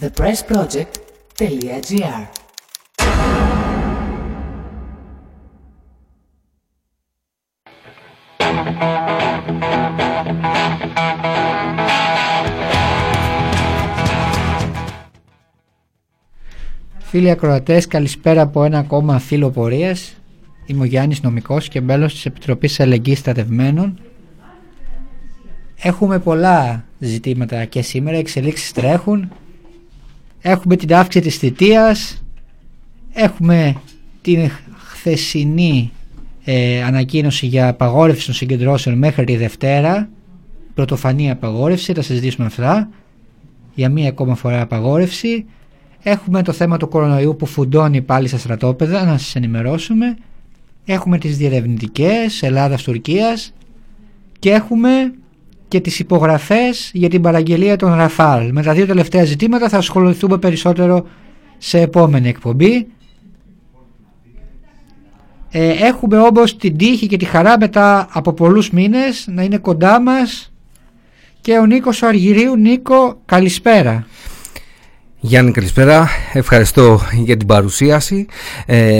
thepressproject.gr. Φίλοι ακροατές, καλησπέρα από ένα ακόμα φίλο πορείας. Είμαι ο Γιάννης Νομικός και μέλος της Επιτροπής Αλληλεγγύης Στατευμένων. Έχουμε πολλά ζητήματα και σήμερα, εξελίξεις τρέχουν. Έχουμε την αύξηση της θητείας, έχουμε την χθεσινή ανακοίνωση για απαγόρευση των συγκεντρώσεων μέχρι τη Δευτέρα, πρωτοφανή απαγόρευση, θα συζητήσουμε αυτά, για μία ακόμα φορά απαγόρευση. Έχουμε το θέμα του κορονοϊού που φουντώνει πάλι στα στρατόπεδα, να σας ενημερώσουμε. Έχουμε τις διερευνητικές Ελλάδας-Τουρκίας και έχουμε και τις υπογραφές για την παραγγελία των Ραφάλ. Με τα δύο τελευταία ζητήματα θα ασχοληθούμε περισσότερο σε επόμενη εκπομπή. Έχουμε όμως την τύχη και τη χαρά μετά από πολλούς μήνες να είναι κοντά μας και ο Νίκος Αργυρίου. Νίκο, καλησπέρα. Γιάννη, καλησπέρα. Ευχαριστώ για την παρουσίαση.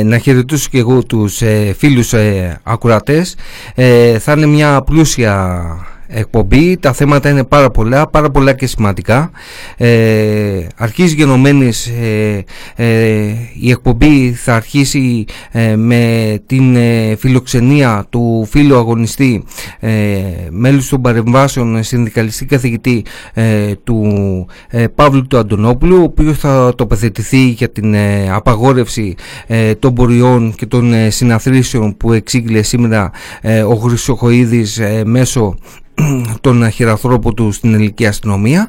Να χαιρετήσω και εγώ τους φίλους ακροατές. Θα είναι μια πλούσια εκπομπή. Τα θέματα είναι πάρα πολλά, πάρα πολλά και σημαντικά. Αρχής γενομένης η εκπομπή θα αρχίσει με την φιλοξενία του φίλου αγωνιστή, μέλους των παρεμβάσεων, συνδικαλιστή καθηγητή του Παύλου του Αντωνόπουλου, ο οποίος θα τοποθετηθεί για την απαγόρευση των ποριών και των συναθρήσεων που εξήγηλε σήμερα ο Χρυσοχοίδης μέσω τον χειραθρόπο του στην ελληνική αστυνομία.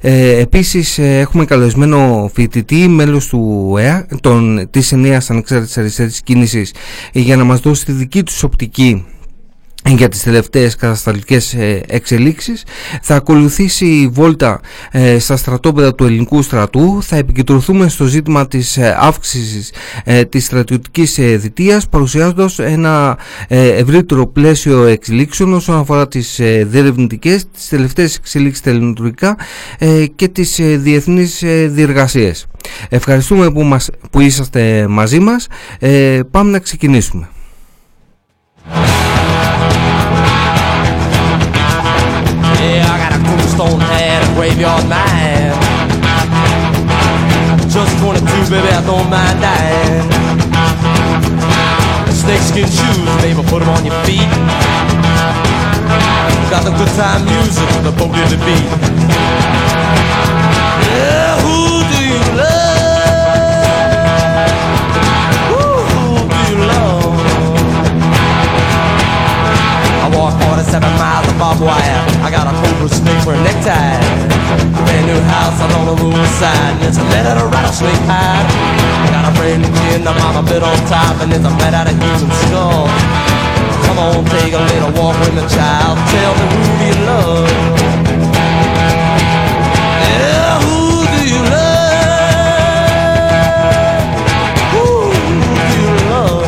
Επίσης έχουμε καλεσμένο φοιτητή, μέλος του ΕΑ, της εννέας ανεξάρτητης αριστερής κίνησης, για να μας δώσει τη δική τους οπτική για τις τελευταίες κατασταλτικές εξελίξεις. Θα ακολουθήσει η βόλτα στα στρατόπεδα του ελληνικού στρατού. Θα επικεντρωθούμε στο ζήτημα της αύξησης της στρατιωτικής θητείας, παρουσιάζοντας ένα ευρύτερο πλαίσιο εξελίξεων όσον αφορά τις διερευνητικές, τις τελευταίες εξελίξεις στα ελληνοτουρκικά και τις διεθνείς διεργασίες. Ευχαριστούμε που είσαστε μαζί μας. Πάμε να ξεκινήσουμε. I got a cool stone head, a graveyard mind. Just 22, baby, I don't mind dying. Snakeskin shoes, baby, put them on your feet. Got the good time music, the boat in the beat. Yeah, who do you love? Who do you love? I walk 47 miles of barbed wire. I got a cobra snake for a necktie. Brand new house out on the roadside, and there's a lead out of rattlesnake hide. I got a brand new chin, I'm on a bit on top, and there's a man out of human skull. Come on, take a little walk with my child. Tell me, who do you love? Yeah, who do you love? Who do you love?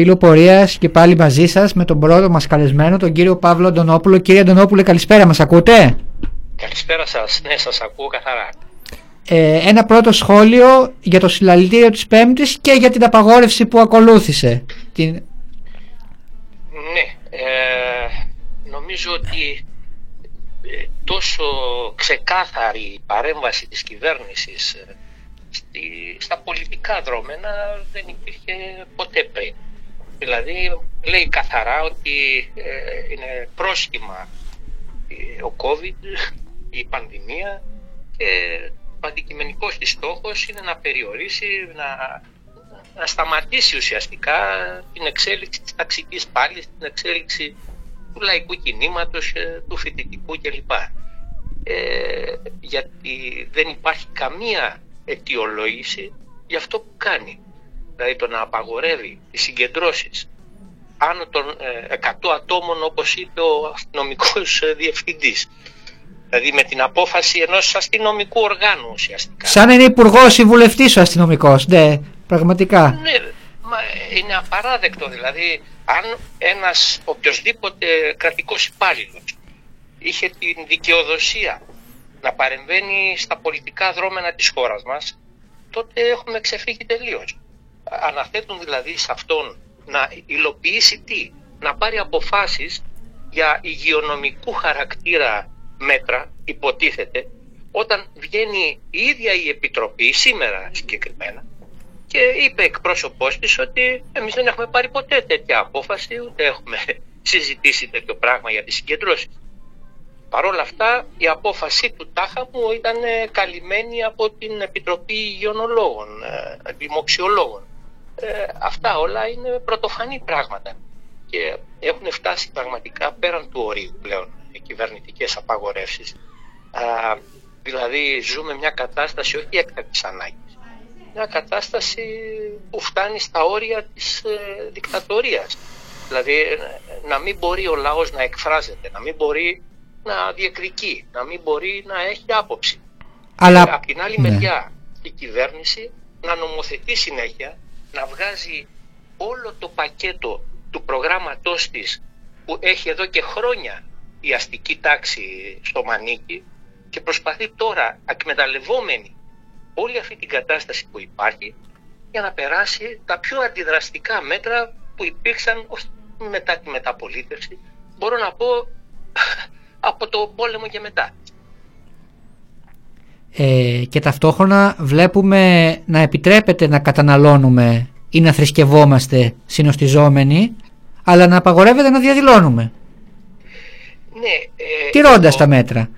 Φίλο πορείας και πάλι μαζί σας με τον πρώτο μας καλεσμένο, τον κύριο Παύλο Αντωνόπουλο. Κύριε Αντωνόπουλε, καλησπέρα, μας ακούτε? Καλησπέρα σας, ναι, σας ακούω καθαρά. Ένα πρώτο σχόλιο για το συλλαλητήριο της Πέμπτης και για την απαγόρευση που ακολούθησε. Ναι, νομίζω ότι τόσο ξεκάθαρη η παρέμβαση της κυβέρνησης στα πολιτικά δρόμενα δεν υπήρχε ποτέ πριν. Δηλαδή λέει καθαρά ότι είναι πρόσχημα ο COVID, η πανδημία, ο αντικειμενικός της στόχος είναι να περιορίσει, να σταματήσει ουσιαστικά την εξέλιξη της ταξικής πάλης, την εξέλιξη του λαϊκού κινήματος, του φοιτητικού κλπ. Γιατί δεν υπάρχει καμία αιτιολόγηση για αυτό που κάνει. Δηλαδή το να απαγορεύει τις συγκεντρώσεις άνω των 100 ατόμων, όπως είπε ο αστυνομικός διευθυντής. Δηλαδή με την απόφαση ενός αστυνομικού οργάνου ουσιαστικά. Σαν είναι υπουργός ή βουλευτής ο αστυνομικός, ναι, πραγματικά. Ναι, είναι απαράδεκτο. Δηλαδή αν ένας οποιοσδήποτε κρατικός υπάλληλος είχε την δικαιοδοσία να παρεμβαίνει στα πολιτικά δρόμενα της χώρας μας, τότε έχουμε ξεφύγει τελείως. Αναθέτουν δηλαδή σε αυτόν να υλοποιήσει τι, να πάρει αποφάσεις για υγειονομικού χαρακτήρα μέτρα, υποτίθεται, όταν βγαίνει η ίδια η Επιτροπή, σήμερα συγκεκριμένα, και είπε εκπρόσωπός της ότι εμείς δεν έχουμε πάρει ποτέ τέτοια απόφαση, ούτε έχουμε συζητήσει τέτοιο πράγμα για τις συγκεντρώσεις. Παρ' όλα αυτά, η απόφαση του τάχα μου ήταν καλυμμένη από την Επιτροπή Υγειονολόγων, Δημοξιολόγων. Αυτά όλα είναι πρωτοφανή πράγματα και έχουν φτάσει πραγματικά πέραν του ορίου πλέον οι κυβερνητικές απαγορεύσεις. Δηλαδή ζούμε μια κατάσταση όχι έκτακτης ανάγκης, μια κατάσταση που φτάνει στα όρια της δικτατορίας. Δηλαδή να μην μπορεί ο λαός να εκφράζεται, να μην μπορεί να διεκδικεί, να μην μπορεί να έχει άποψη. Αλλά απ' την άλλη μεριά η κυβέρνηση να νομοθετεί συνέχεια, να βγάζει όλο το πακέτο του προγράμματός της που έχει εδώ και χρόνια η αστική τάξη στο μανίκι και προσπαθεί τώρα, εκμεταλλευόμενη όλη αυτή την κατάσταση που υπάρχει, για να περάσει τα πιο αντιδραστικά μέτρα που υπήρξαν μετά τη μεταπολίτευση, μπορώ να πω από το πόλεμο και μετά. Και ταυτόχρονα βλέπουμε να επιτρέπεται να καταναλώνουμε ή να θρησκευόμαστε συνοστιζόμενοι, αλλά να απαγορεύεται να διαδηλώνουμε. Ναι, τηρώντας τα μέτρα.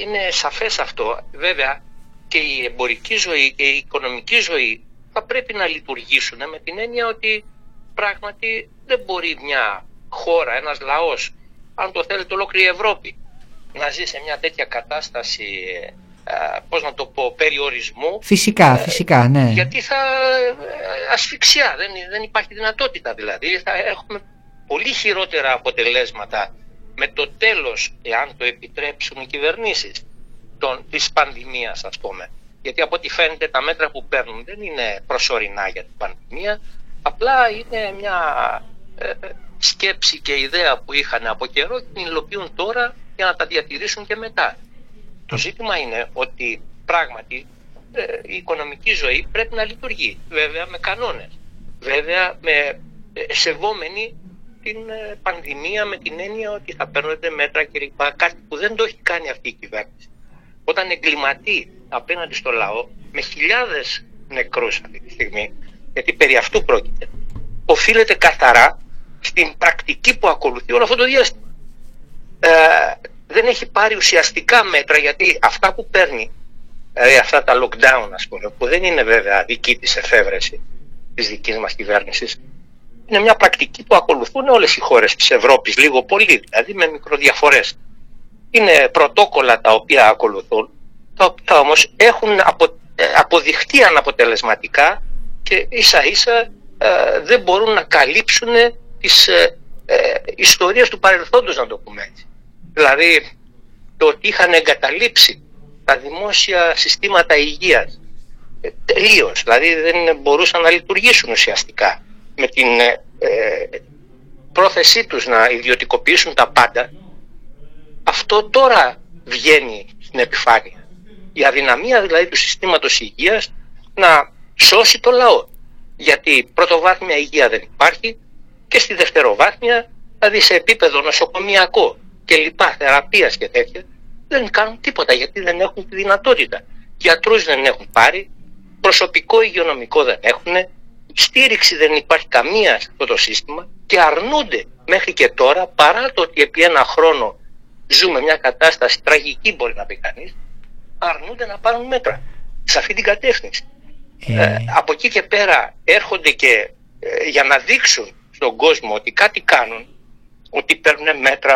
Είναι σαφές αυτό. Βέβαια και η εμπορική ζωή και η οικονομική ζωή θα πρέπει να λειτουργήσουν με την έννοια ότι πράγματι δεν μπορεί μια χώρα, ένας λαός, αν το θέλετε ολόκληρη η Ευρώπη, να ζει σε μια τέτοια κατάσταση, πώς να το πω, περιορισμού. Φυσικά, ναι. Γιατί θα ασφυξιά, δεν υπάρχει δυνατότητα δηλαδή. Θα έχουμε πολύ χειρότερα αποτελέσματα με το τέλος, εάν το επιτρέψουν οι κυβερνήσεις, της πανδημίας, ας πούμε. Γιατί από ό,τι φαίνεται τα μέτρα που παίρνουν δεν είναι προσωρινά για την πανδημία, απλά είναι μια σκέψη και ιδέα που είχαν από καιρό και την υλοποιούν τώρα για να τα διατηρήσουν και μετά. Το ζήτημα είναι ότι πράγματι η οικονομική ζωή πρέπει να λειτουργεί, βέβαια με κανόνες, βέβαια με σεβόμενη την πανδημία, με την έννοια ότι θα παίρνονται μέτρα κλπ. Κάτι που δεν το έχει κάνει αυτή η κυβέρνηση. Όταν εγκληματεί απέναντι στο λαό με χιλιάδες νεκρούς αυτή τη στιγμή, γιατί περί αυτού πρόκειται, οφείλεται καθαρά στην πρακτική που ακολουθεί όλο αυτό το διάστημα. Δεν έχει πάρει ουσιαστικά μέτρα, γιατί αυτά που παίρνει, δηλαδή αυτά τα lockdown, ας πούμε, που δεν είναι βέβαια δική της εφεύρεση της δικής μας κυβέρνησης, είναι μια πρακτική που ακολουθούν όλες οι χώρες της Ευρώπης, λίγο πολύ, δηλαδή με μικροδιαφορές. Είναι πρωτόκολλα τα οποία ακολουθούν, τα οποία όμως έχουν αποδειχτεί αναποτελεσματικά και ίσα ίσα δεν μπορούν να καλύψουν τις ιστορίες του παρελθόντος, να το πούμε έτσι. Δηλαδή το ότι είχαν εγκαταλείψει τα δημόσια συστήματα υγείας τελείως, δηλαδή δεν μπορούσαν να λειτουργήσουν ουσιαστικά, με την πρόθεσή τους να ιδιωτικοποιήσουν τα πάντα, αυτό τώρα βγαίνει στην επιφάνεια. Η αδυναμία δηλαδή του συστήματος υγείας να σώσει το λαό, γιατί πρωτοβάθμια υγεία δεν υπάρχει και στη δευτεροβάθμια, δηλαδή σε επίπεδο νοσοκομιακό και λοιπά, θεραπείας και τέτοια, δεν κάνουν τίποτα, γιατί δεν έχουν τη δυνατότητα. Γιατρούς δεν έχουν πάρει, προσωπικό υγειονομικό δεν έχουν, στήριξη δεν υπάρχει καμία σε αυτό το σύστημα και αρνούνται μέχρι και τώρα, παρά το ότι επί ένα χρόνο ζούμε μια κατάσταση τραγική, μπορεί να πει κανείς, αρνούνται να πάρουν μέτρα σε αυτή την κατεύθυνση. Από εκεί και πέρα έρχονται και για να δείξουν στον κόσμο ότι κάτι κάνουν, ότι παίρνουν μέτρα,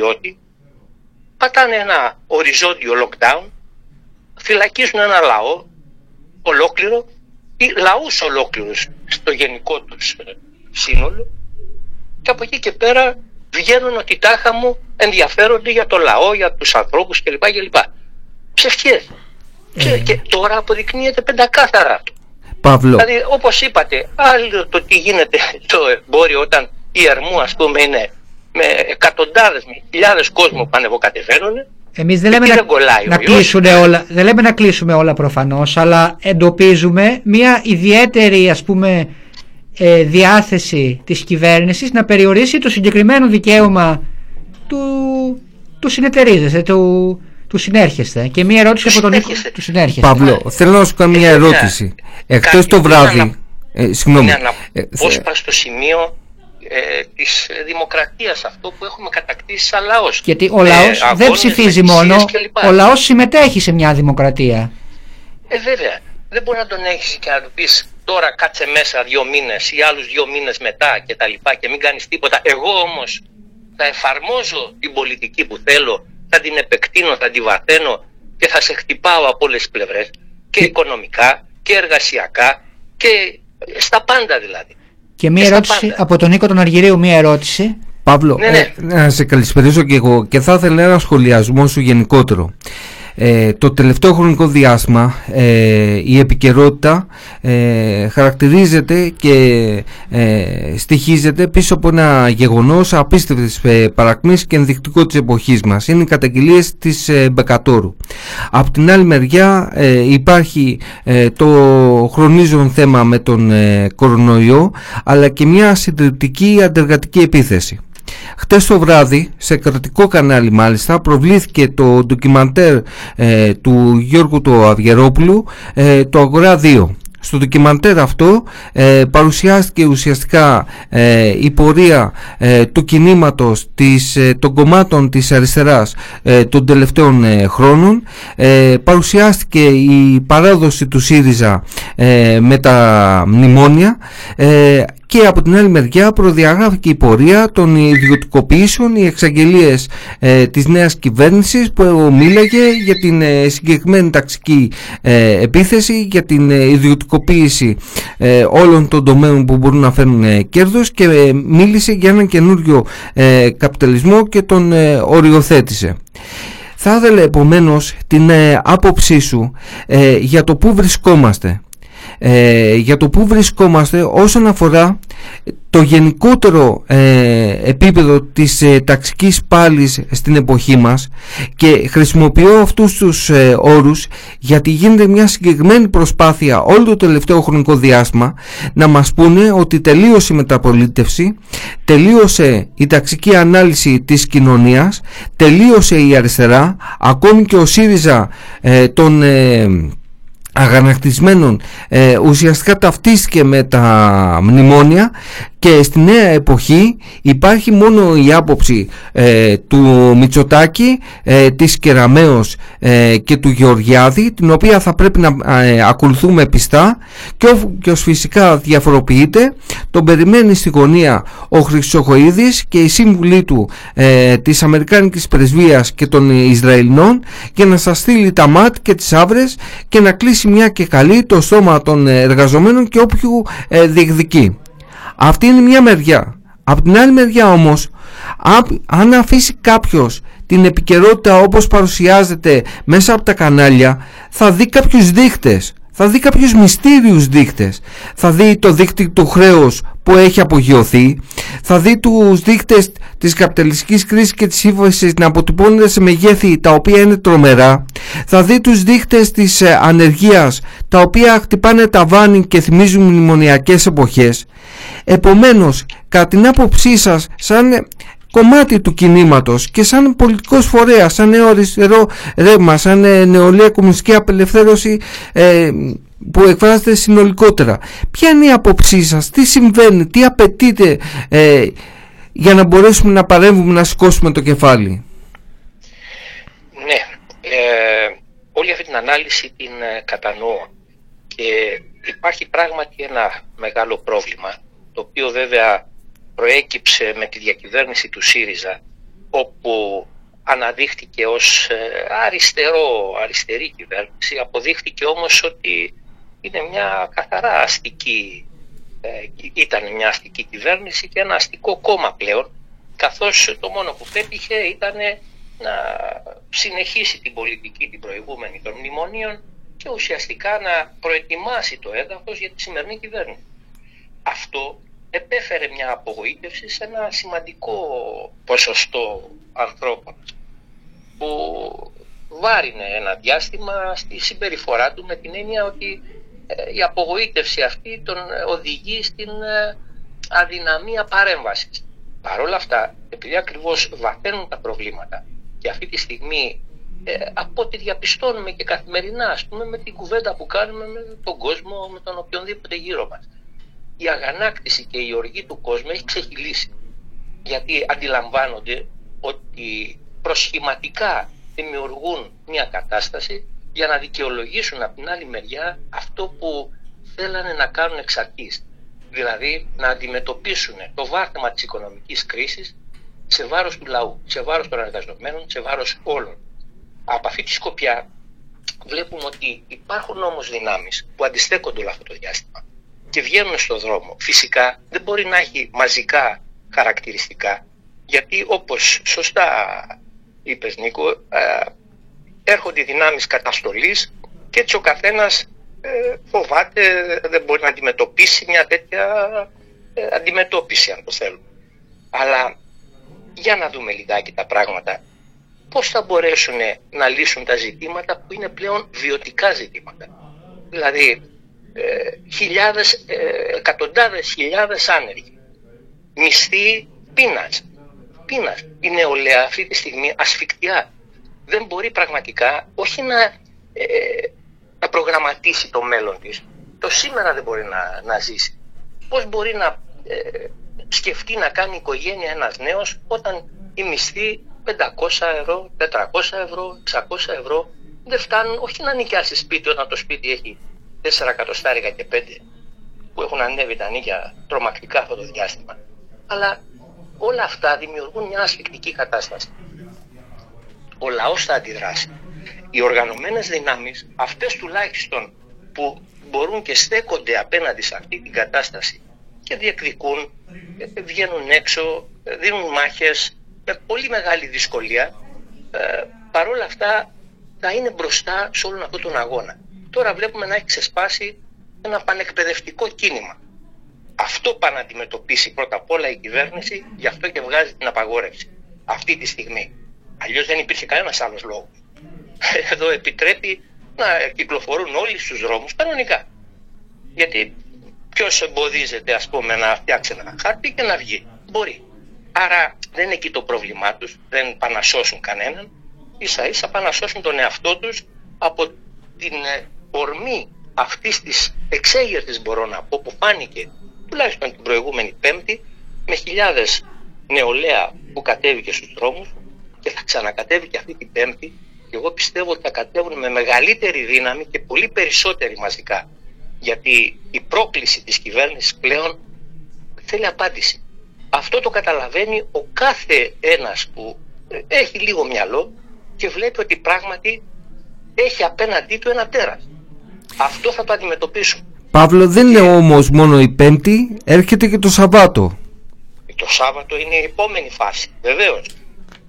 ότι πατάνε ένα οριζόντιο lockdown, φυλακίζουν ένα λαό ολόκληρο ή λαούς ολόκληρους στο γενικό τους σύνολο, και από εκεί και πέρα βγαίνουν ότι τάχα μου ενδιαφέρονται για το λαό, για τους ανθρώπους κλπ. Ψευκές. Και τώρα αποδεικνύεται πεντακάθαρα. Παύλο. Δηλαδή, όπως είπατε, άλλο το τι γίνεται το εμπόριο, όταν η Ερμού, ας πούμε, είναι με εκατοντάδες, με χιλιάδες κόσμο που ανεβοκατεβαίνουν. Εμείς δεν λέμε να κλείσουμε όλα προφανώς, αλλά εντοπίζουμε μια ιδιαίτερη, ας πούμε, διάθεση της κυβέρνησης να περιορίσει το συγκεκριμένο δικαίωμα του συνεταιρίζεσαι, του συνέρχεστε. Και μια ερώτηση από τον Νίκο. Του συνέρχεστε. Παύλο, θέλω να σου κάνω μια ερώτηση. Εκτός το βράδυ. Συγγνώμη. Πώς στο σημείο της δημοκρατίας, αυτό που έχουμε κατακτήσει σαν λαός. Γιατί ο λαός δεν ψηφίζει μόνο, ο λαός συμμετέχει σε μια δημοκρατία. Βέβαια. Δεν μπορεί να τον έχεις και να του πεις τώρα κάτσε μέσα 2 μήνες ή άλλους 2 μήνες μετά και τα λοιπά και μην κάνεις τίποτα. Εγώ όμως θα εφαρμόζω την πολιτική που θέλω, θα την επεκτείνω, θα την βαθαίνω και θα σε χτυπάω από όλες τις πλευρές, και οικονομικά και εργασιακά και στα πάντα δηλαδή. Και μία ερώτηση από τον Νίκο τον Αργυρίου, μία ερώτηση. Παύλο, να σε καλησπερίσω και εγώ, και θα ήθελα ένα σχολιασμό σου γενικότερο. Το τελευταίο χρονικό διάστημα η επικαιρότητα χαρακτηρίζεται και στοιχίζεται πίσω από ένα γεγονός απίστευτης παρακμής και ενδεικτικό της εποχής μας. Είναι οι καταγγελίες της Μπεκατόρου. Απ' την άλλη μεριά υπάρχει το χρονίζον θέμα με τον κορονοϊό, αλλά και μια συντριπτική αντεργατική επίθεση. Χτες το βράδυ, σε κρατικό κανάλι μάλιστα, προβλήθηκε το ντοκιμαντέρ του Γιώργου του Αυγερόπουλου, το Αγορά 2. Στο ντοκιμαντέρ αυτό παρουσιάστηκε ουσιαστικά η πορεία του κινήματος των κομμάτων της αριστεράς των τελευταίων χρόνων. Παρουσιάστηκε η παράδοση του ΣΥΡΙΖΑ με τα μνημόνια, και από την άλλη μεριά προδιαγράφηκε η πορεία των ιδιωτικοποιήσεων, οι εξαγγελίες της νέας κυβέρνησης που μίλαγε για την συγκεκριμένη ταξική επίθεση, για την ιδιωτικοποίηση όλων των τομέων που μπορούν να φέρουν κέρδος, και μίλησε για έναν καινούριο καπιταλισμό και τον οριοθέτησε. Θα ήθελα επομένως την άποψή σου για το πού βρισκόμαστε. Για το πού βρισκόμαστε όσον αφορά το γενικότερο επίπεδο της ταξικής πάλης στην εποχή μας, και χρησιμοποιώ αυτούς τους όρους γιατί γίνεται μια συγκεκριμένη προσπάθεια όλο το τελευταίο χρονικό διάστημα να μας πούνε ότι τελείωσε η μεταπολίτευση, τελείωσε η ταξική ανάλυση της κοινωνίας, τελείωσε η αριστερά, ακόμη και ο ΣΥΡΙΖΑ των αγανακτισμένων ουσιαστικά ταυτίστηκε με τα μνημόνια, και στη νέα εποχή υπάρχει μόνο η άποψη του Μητσοτάκη, της Κεραμέως και του Γεωργιάδη, την οποία θα πρέπει να ακολουθούμε πιστά, και όποιος φυσικά διαφοροποιείται τον περιμένει στη γωνία ο Χρυσοχοίδης και οι σύμβουλοι του της Αμερικάνικης Πρεσβείας και των Ισραηλινών, για να σας στείλει τα ΜΑΤ και τις άβρες και να κλείσει μια και καλή το στόμα των εργαζομένων και όποιου διεκδικεί. Αυτή είναι μια μεριά. Από την άλλη μεριά όμως, αν αφήσει κάποιος την επικαιρότητα όπως παρουσιάζεται μέσα από τα κανάλια, θα δει κάποιους δείκτες, θα δει κάποιους μυστήριους δείκτες. Θα δει το δείκτη του χρέους που έχει απογειωθεί, θα δει τους δείκτες της καπιταλιστικής κρίσης και της ύφεσης να αποτυπώνεται σε μεγέθη τα οποία είναι τρομερά, θα δει τους δείκτες της ανεργίας τα οποία χτυπάνε ταβάνι και θυμίζουν μνημονιακές εποχές. Επομένως, κατά την άποψή σας, σαν κομμάτι του κινήματος και σαν πολιτικός φορέας, σαν νέο αριστερό ρεύμα, σαν νεολαία κομμουνιστική απελευθέρωση που εκφράζεται συνολικότερα, ποια είναι η άποψή σας, τι συμβαίνει, τι απαιτείται για να μπορέσουμε να παρέμβουμε, να σηκώσουμε το κεφάλι? Ναι, όλη αυτή την ανάλυση την κατανοώ και υπάρχει πράγματι ένα μεγάλο πρόβλημα, το οποίο βέβαια προέκυψε με τη διακυβέρνηση του ΣΥΡΙΖΑ, όπου αναδείχτηκε ως αριστερή κυβέρνηση, αποδείχτηκε όμως ότι είναι μια καθαρά αστική, ήταν μια αστική κυβέρνηση και ένα αστικό κόμμα πλέον, καθώς το μόνο που πέτυχε ήταν να συνεχίσει την πολιτική την προηγούμενη των μνημονίων και ουσιαστικά να προετοιμάσει το έδαφος για τη σημερινή κυβέρνηση. Αυτό επέφερε μια απογοήτευση σε ένα σημαντικό ποσοστό ανθρώπων, που βάρινε ένα διάστημα στη συμπεριφορά του, με την έννοια ότι η απογοήτευση αυτή τον οδηγεί στην αδυναμία παρέμβασης. Παρ' όλα αυτά, επειδή ακριβώς βαθαίνουν τα προβλήματα και αυτή τη στιγμή από ό,τι διαπιστώνουμε και καθημερινά, ας πούμε, με την κουβέντα που κάνουμε με τον κόσμο, με τον οποιονδήποτε γύρω μας, η αγανάκτηση και η οργή του κόσμου έχει ξεχυλήσει, γιατί αντιλαμβάνονται ότι προσχηματικά δημιουργούν μια κατάσταση για να δικαιολογήσουν από την άλλη μεριά αυτό που θέλανε να κάνουν εξ αρχής, δηλαδή να αντιμετωπίσουν το βάθμα της οικονομικής κρίσης σε βάρος του λαού, σε βάρος των εργαζομένων, σε βάρος όλων. Από αυτή τη σκοπιά βλέπουμε ότι υπάρχουν όμως δυνάμεις που αντιστέκονται όλο αυτό το διάστημα και βγαίνουν στον δρόμο. Φυσικά δεν μπορεί να έχει μαζικά χαρακτηριστικά, γιατί όπως σωστά είπες Νίκο, έρχονται οι δυνάμεις καταστολής και έτσι ο καθένας φοβάται, δεν μπορεί να αντιμετωπίσει μια τέτοια αντιμετώπιση, αν το θέλουμε. Αλλά για να δούμε λιγάκι τα πράγματα, πώς θα μπορέσουν να λύσουν τα ζητήματα που είναι πλέον βιωτικά ζητήματα. Δηλαδή εκατοντάδες χιλιάδες άνεργοι, μισθοί πείνας. Η νεολαία αυτή τη στιγμή ασφικτιά, δεν μπορεί πραγματικά όχι να προγραμματίσει το μέλλον της, το σήμερα δεν μπορεί να ζήσει. Πώς μπορεί να σκεφτεί να κάνει οικογένεια ένας νέος, όταν οι μισθοί 500€, 400€, 600€ δεν φτάνουν όχι να νοικιάσει σπίτι, όταν το σπίτι έχει 4 εκατοστάρικα και 5, που έχουν ανέβει τα νίκια τρομακτικά αυτό το διάστημα. Αλλά όλα αυτά δημιουργούν μια ασφικτική κατάσταση. Ο λαός θα αντιδράσει. Οι οργανωμένες δυνάμεις, αυτές τουλάχιστον που μπορούν και στέκονται απέναντι σε αυτή την κατάσταση και διεκδικούν, βγαίνουν έξω, δίνουν μάχες με πολύ μεγάλη δυσκολία, παρόλα αυτά θα είναι μπροστά σε όλον αυτόν τον αγώνα. Τώρα βλέπουμε να έχει ξεσπάσει ένα πανεκπαιδευτικό κίνημα. Αυτό πάει να αντιμετωπίσει πρώτα απ' όλα η κυβέρνηση, γι' αυτό και βγάζει την απαγόρευση αυτή τη στιγμή. Αλλιώς δεν υπήρχε κανένας άλλος λόγος. Εδώ επιτρέπει να κυκλοφορούν όλοι στους δρόμους κανονικά. Γιατί ποιος εμποδίζεται, ας πούμε, να φτιάξει ένα χάρτη και να βγει? Μπορεί. Άρα δεν είναι εκεί το πρόβλημά τους, δεν πάνε να σώσουν κανέναν. Ίσα ίσα πάνε να σώσουν τον εαυτό τους από την ορμή αυτής της εξέγερσης, μπορώ να πω, που φάνηκε τουλάχιστον την προηγούμενη Πέμπτη, με χιλιάδες νεολαία που κατέβηκε στους δρόμους και θα ξανακατέβει και αυτή την Πέμπτη, και εγώ πιστεύω ότι θα κατέβουν με μεγαλύτερη δύναμη και πολύ περισσότεροι μαζικά, γιατί η πρόκληση της κυβέρνησης πλέον θέλει απάντηση. Αυτό το καταλαβαίνει ο κάθε ένας που έχει λίγο μυαλό και βλέπει ότι πράγματι έχει απέναντί του ένα τέρας. Αυτό θα το αντιμετωπίσουν. Παύλο, δεν είναι όμως μόνο η Πέμπτη, έρχεται και το Σαββάτο. Το Σάββατο είναι η επόμενη φάση, βεβαίως.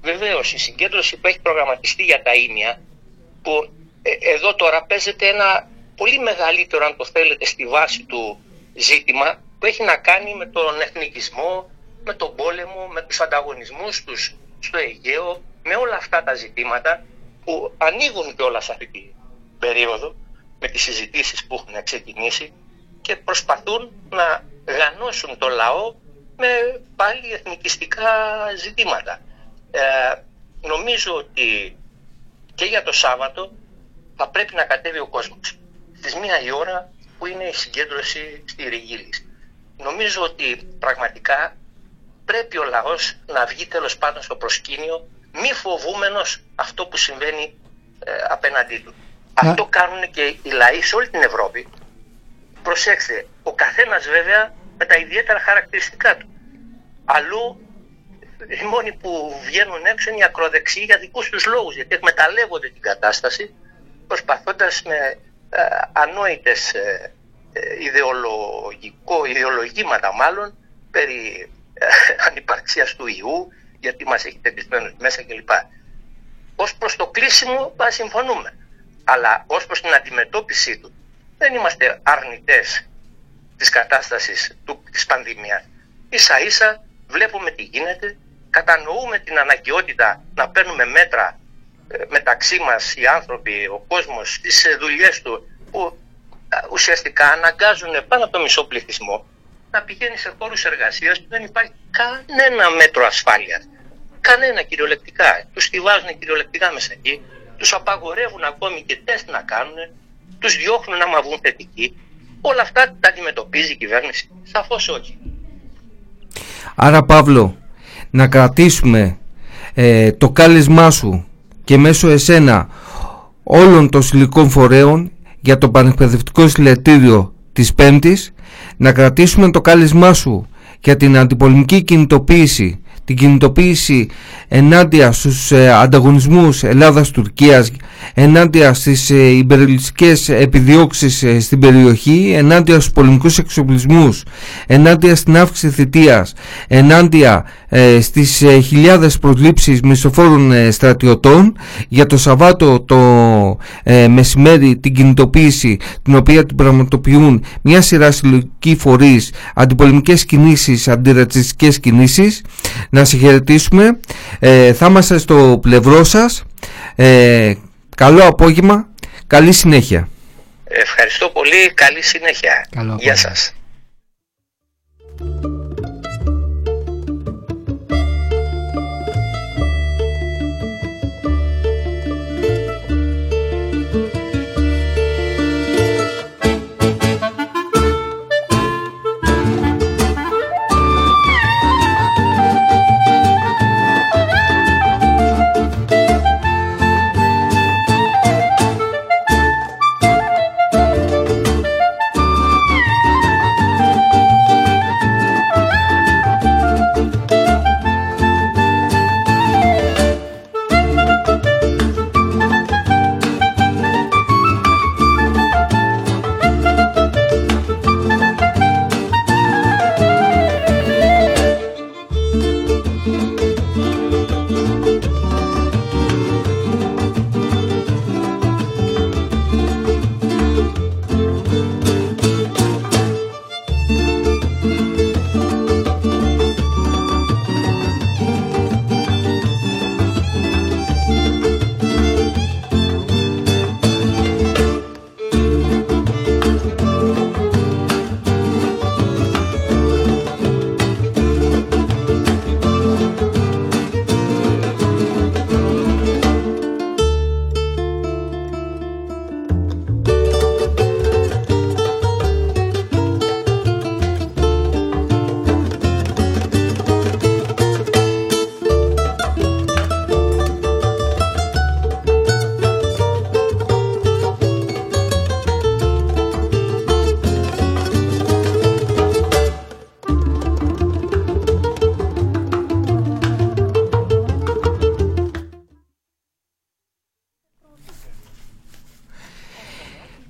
Βεβαίως, η συγκέντρωση που έχει προγραμματιστεί για τα Ήμια, που εδώ τώρα παίζεται ένα πολύ μεγαλύτερο, αν το θέλετε, στη βάση του ζήτημα, που έχει να κάνει με τον εθνικισμό, με τον πόλεμο, με τους ανταγωνισμούς τους στο Αιγαίο, με όλα αυτά τα ζητήματα που ανοίγουν κιόλας σε αυτή την περίοδο, με τις συζητήσεις που έχουν ξεκινήσει, και προσπαθούν να γανώσουν το λαό με πάλι εθνικιστικά ζητήματα. Νομίζω ότι και για το Σάββατο θα πρέπει να κατέβει ο κόσμος στις 1 η ώρα που είναι η συγκέντρωση στη Ριγύλη. Νομίζω ότι πραγματικά πρέπει ο λαός να βγει τέλος πάντων στο προσκήνιο, μη φοβούμενος αυτό που συμβαίνει απέναντί του. Αυτό κάνουν και οι λαοί σε όλη την Ευρώπη. Προσέξτε, ο καθένας βέβαια με τα ιδιαίτερα χαρακτηριστικά του. Αλλού οι μόνοι που βγαίνουν έξω είναι οι ακροδεξιοί για δικούς τους λόγους, γιατί εκμεταλλεύονται την κατάσταση προσπαθώντας με ανόητες ιδεολογήματα μάλλον περί ανυπαρξίας του ιού, γιατί μας έχει τεμπισμένους μέσα κλπ. Ως προς το κλείσιμο συμφωνούμε, αλλά ως προς την αντιμετώπιση του δεν είμαστε αρνητές της κατάστασης της πανδημίας. Ίσα ίσα βλέπουμε τι γίνεται, κατανοούμε την αναγκαιότητα να παίρνουμε μέτρα μεταξύ μας οι άνθρωποι, ο κόσμος, στις δουλειές του, που ουσιαστικά αναγκάζουν πάνω από το μισό πληθυσμό να πηγαίνει σε χώρους εργασίας που δεν υπάρχει κανένα μέτρο ασφάλειας. Κανένα κυριολεκτικά. Τους στιβάζουν κυριολεκτικά μέσα εκεί, τους απαγορεύουν ακόμη και τεστ να κάνουν, τους διώχνουν άμα βγουν θετικοί. Όλα αυτά τα αντιμετωπίζει η κυβέρνηση. Σαφώς όχι. Άρα, Παύλο, να κρατήσουμε το κάλεσμά σου και μέσω εσένα όλων των συλλογικών φορέων για το πανεκπαιδευτικό συλλαλητήριο της Πέμπτης, να κρατήσουμε το κάλεσμά σου για την αντιπολεμική κινητοποίηση, την κινητοποίηση ενάντια στους ανταγωνισμούς Ελλάδας-Τουρκίας, ενάντια στις υπερελιστικές επιδιώξεις στην περιοχή, ενάντια στους πολεμικούς εξοπλισμούς, ενάντια στην αύξηση θητείας, ενάντια στις χιλιάδες προσλήψεις μισθοφόρων στρατιωτών, για το Σαββάτο το μεσημέρι την κινητοποίηση την οποία την πραγματοποιούν μια σειρά συλλογικοί φορείς, αντιπολεμικές κινήσεις, αντιρατσιστικές κινήσεις. Να συγχαιρετήσουμε, θα είμαστε στο πλευρό σας, καλό απόγευμα, καλή συνέχεια. Ευχαριστώ πολύ, καλή συνέχεια. Γεια σας.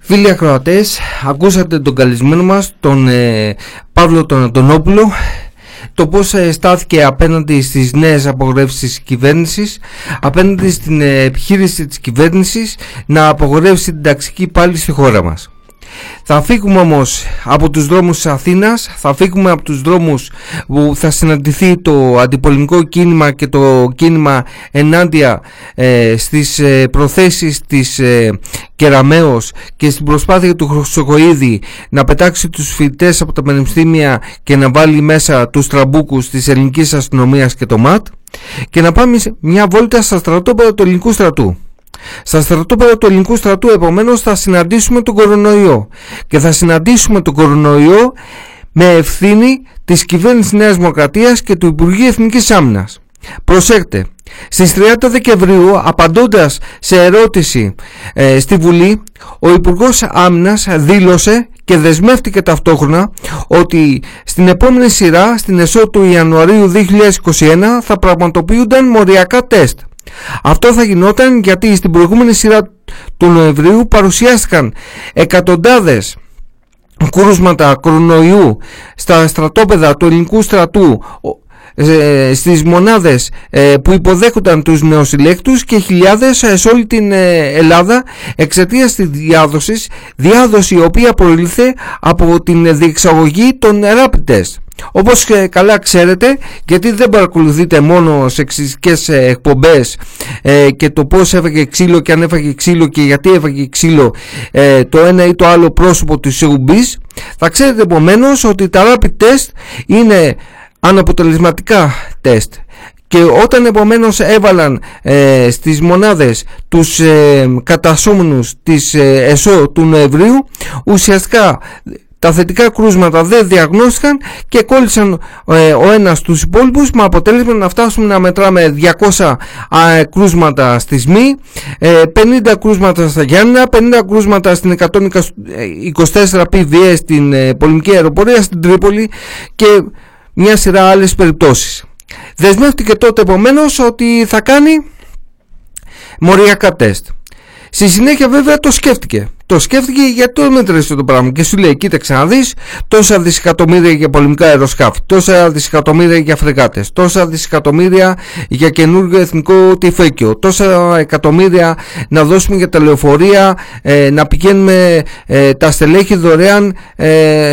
Φίλοι ακροατές, ακούσατε τον καλεσμένο μας, τον Παύλο τον Αντωνόπουλο, το πώς στάθηκε απέναντι στις νέες απαγορεύσεις της κυβέρνησης, απέναντι στην επιχείρηση της κυβέρνησης να απαγορεύσει την ταξική πάλι στη χώρα μας. Θα φύγουμε όμως από τους δρόμους της Αθήνας, θα φύγουμε από τους δρόμους που θα συναντηθεί το αντιπολεμικό κίνημα και το κίνημα ενάντια στις προθέσεις της Κεραμέως και στην προσπάθεια του Χρυσοχοίδη να πετάξει τους φοιτητές από τα πανεπιστήμια και να βάλει μέσα τους τραμπούκους της ελληνικής αστυνομίας και το ΜΑΤ, και να πάμε μια βόλτα στα στρατόπεδα του ελληνικού στρατού. Στα στρατόπεδα του ελληνικού στρατού επομένως θα συναντήσουμε τον κορονοϊό, και θα συναντήσουμε τον κορονοϊό με ευθύνη της κυβέρνησης Νέας Δημοκρατίας και του Υπουργείου Εθνικής Άμυνας. Προσέξτε, Στις 30 Δεκεμβρίου, απαντώντας σε ερώτηση στη Βουλή, ο Υπουργός Άμυνας δήλωσε και δεσμεύτηκε ταυτόχρονα ότι στην επόμενη σειρά, στην εσώτου Ιανουαρίου 2021, θα πραγματοποιούνταν μοριακά τεστ. Αυτό θα γινόταν γιατί στην προηγούμενη σειρά του Νοεμβρίου παρουσιάστηκαν εκατοντάδες κρούσματα κορονοϊού στα στρατόπεδα του ελληνικού στρατού, στις μονάδες που υποδέχονταν τους νεοσυλλέκτους, και χιλιάδες σε όλη την Ελλάδα εξαιτίας της διάδοση η οποία προήλθε από την διεξαγωγή των rapid test. Όπως καλά ξέρετε, γιατί δεν παρακολουθείτε μόνο σεξιστικές εκπομπές και το πώς έφαγε ξύλο και αν έφαγε ξύλο και γιατί έφαγε ξύλο το ένα ή το άλλο πρόσωπο του showbiz, θα ξέρετε επομένως ότι τα rapid test είναι αναποτελεσματικά τεστ, και όταν επομένως έβαλαν στις μονάδες τους κατασώμενους της ΕΣΟ του Νοεμβρίου, ουσιαστικά τα θετικά κρούσματα δεν διαγνώστηκαν και κόλλησαν ο ένας στους υπόλοιπους, με αποτέλεσμα να φτάσουμε να μετράμε 200 κρούσματα στη ΣΜΗ, 50 κρούσματα στα Γιάννενα, 50 κρούσματα στην 124 PVS, στην πολεμική αεροπορία, στην Τρίπολη και μια σειρά άλλες περιπτώσεις. Δεσμεύτηκε τότε επομένως ότι θα κάνει μοριακά τεστ. Στη συνέχεια βέβαια το σκέφτηκε. Το σκέφτηκε γιατί το μέτρησε το πράγμα και σου λέει: κοίταξε να δεις, τόσα δισεκατομμύρια για πολεμικά αεροσκάφη, τόσα δισεκατομμύρια για φρεγάτες, τόσα δισεκατομμύρια για καινούργιο εθνικό τυφέκιο, τόσα εκατομμύρια να δώσουμε για τα λεωφορεία, να πηγαίνουμε τα στελέχη δωρεάν